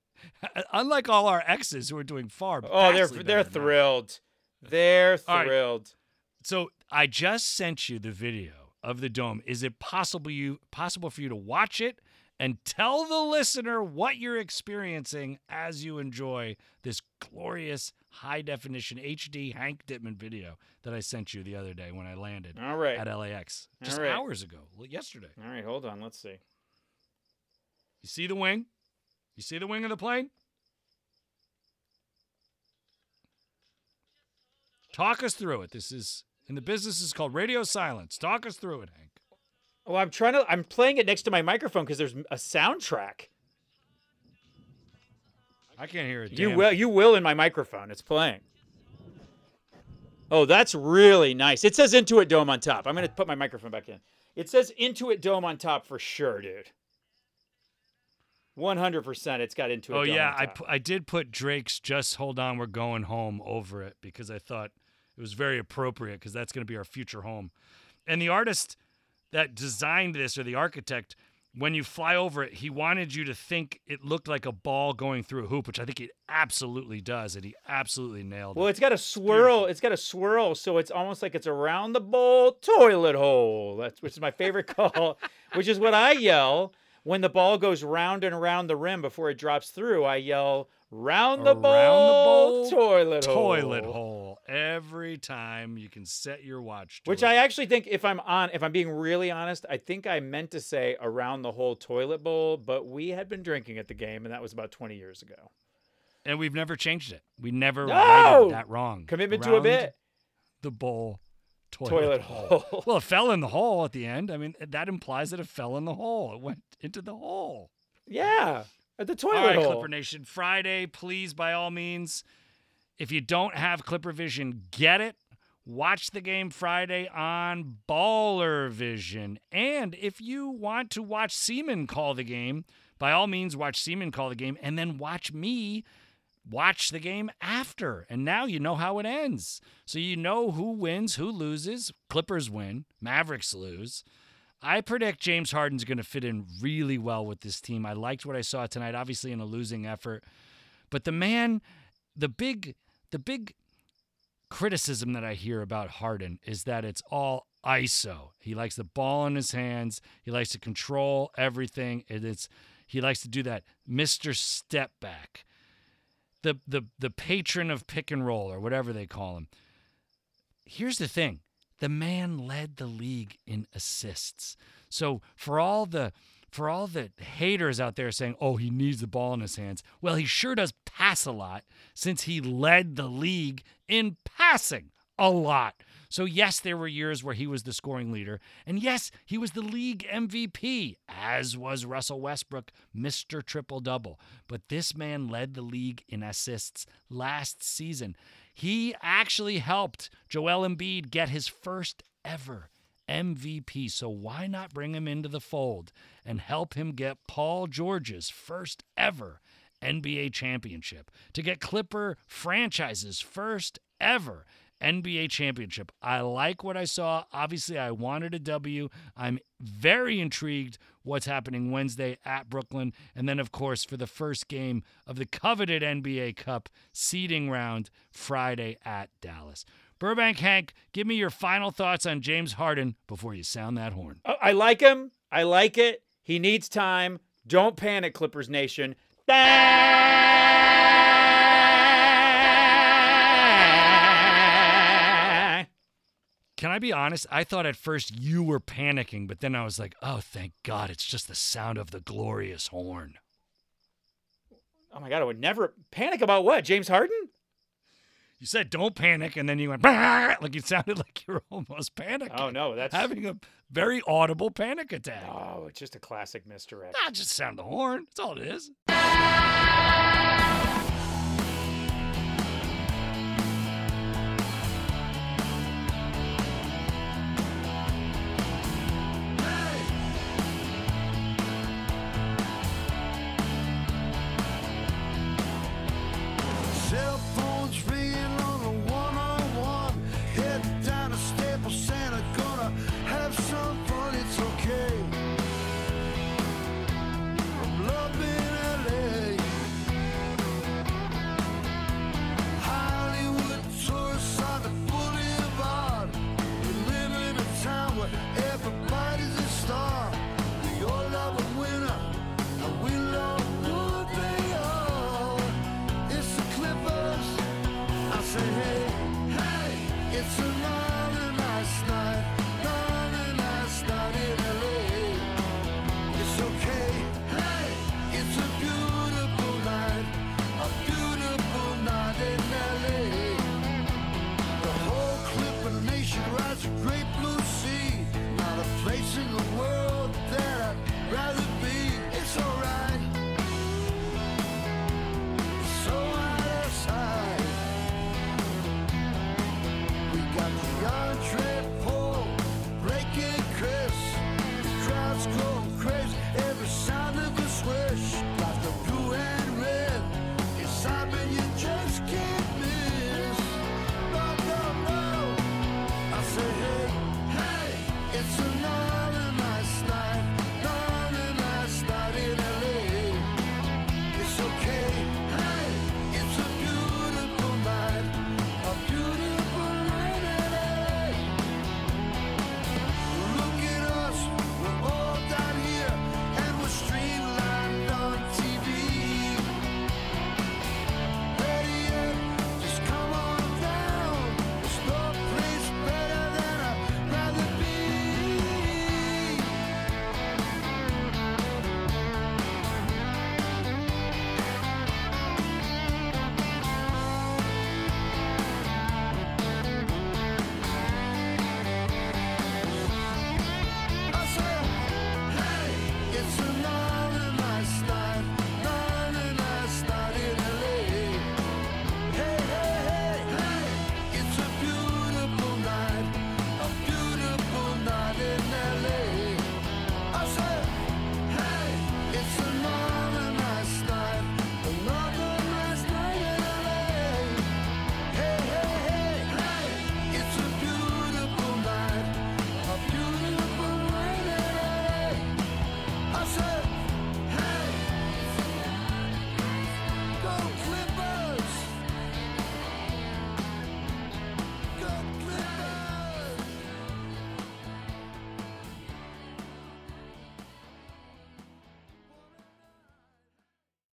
Unlike all our exes who are doing far. Oh, they're they're thrilled. That. They're thrilled. Right. So I just sent you the video of the dome. Is it possible you possible for you to watch it? And tell the listener what you're experiencing as you enjoy this glorious high-definition H D Hank Dittman video that I sent you the other day when I landed All right. at L A X. Just All right. hours ago, yesterday. All right, hold on. Let's see. You see the wing? You see the wing of the plane? Talk us through it. This is, and the business is called Radio Silence. Talk us through it, Hank. Well, I'm trying to. I'm playing it next to my microphone because there's a soundtrack. I can't hear it. You will. You will in my microphone. It's playing. Oh, that's really nice. It says Intuit Dome on top. I'm going to put my microphone back in. It says Intuit Dome on top for sure, dude. one hundred percent it's got Intuit oh, Dome yeah, on top. Oh, yeah. I, I did put Drake's Just Hold On, We're Going Home over it because I thought it was very appropriate because that's going to be our future home. And the artist that designed this, or the architect, when you fly over it, he wanted you to think it looked like a ball going through a hoop, which I think it absolutely does, and he absolutely nailed it. Well, it's got a swirl. It's got a swirl, so it's almost like it's around the bowl toilet hole, That's which is my favorite call, which is what I yell when the ball goes round and around the rim before it drops through. I yell, round the around bowl, the bowl toilet, toilet hole. Toilet hole. Every time you can set your watch to Which it. I actually think, if I'm on, if I'm being really honest, I think I meant to say around the whole toilet bowl, but we had been drinking at the game, and that was about twenty years ago. And we've never changed it. We never no! rated that wrong. Commitment around to a bit. The bowl toilet, toilet hole. hole. Well, it fell in the hole at the end. I mean, that implies that it fell in the hole. It went into the hole. Yeah. At the toilet all right, hole. Clipper Nation, Friday, please, by all means, if you don't have ClipperVision, get it. Watch the game Friday on BallerVision. And if you want to watch Sieman call the game, by all means, watch Sieman call the game, and then watch me watch the game after. And now you know how it ends. So you know who wins, who loses. Clippers win. Mavericks lose. I predict James Harden's going to fit in really well with this team. I liked what I saw tonight, obviously in a losing effort. But the man, the big the big criticism that I hear about Harden is that it's all I S O. He likes the ball in his hands. He likes to control everything. And it's he likes to do that Mister Step Back. The the the patron of pick and roll, or whatever they call him. Here's the thing. The man led the league in assists. So for all the for all the haters out there saying, oh, he needs the ball in his hands, well, he sure does pass a lot since he led the league in passing a lot. So, yes, there were years where he was the scoring leader. And, yes, he was the league M V P, as was Russell Westbrook, Mister Triple-Double. But this man led the league in assists last season. He actually helped Joel Embiid get his first ever M V P. So why not bring him into the fold and help him get Paul George's first ever N B A championship, to get Clipper franchise's first ever N B A championship. I like what I saw. Obviously, I wanted a W. I'm very intrigued what's happening Wednesday at Brooklyn. And then, of course, for the first game of the coveted N B A Cup seeding round Friday at Dallas. Burbank Hank, give me your final thoughts on James Harden before you sound that horn. I like him. I like it. He needs time. Don't panic, Clippers Nation. Can I be honest? I thought at first you were panicking, but then I was like, oh, thank God, it's just the sound of the glorious horn. Oh, my God, I would never panic about what, James Harden? You said don't panic, and then you went, like you sounded like you were almost panicking. Oh, no, that's... Having a very audible panic attack. Oh, it's just a classic misdirect. Nah, just sound the horn. That's all it is.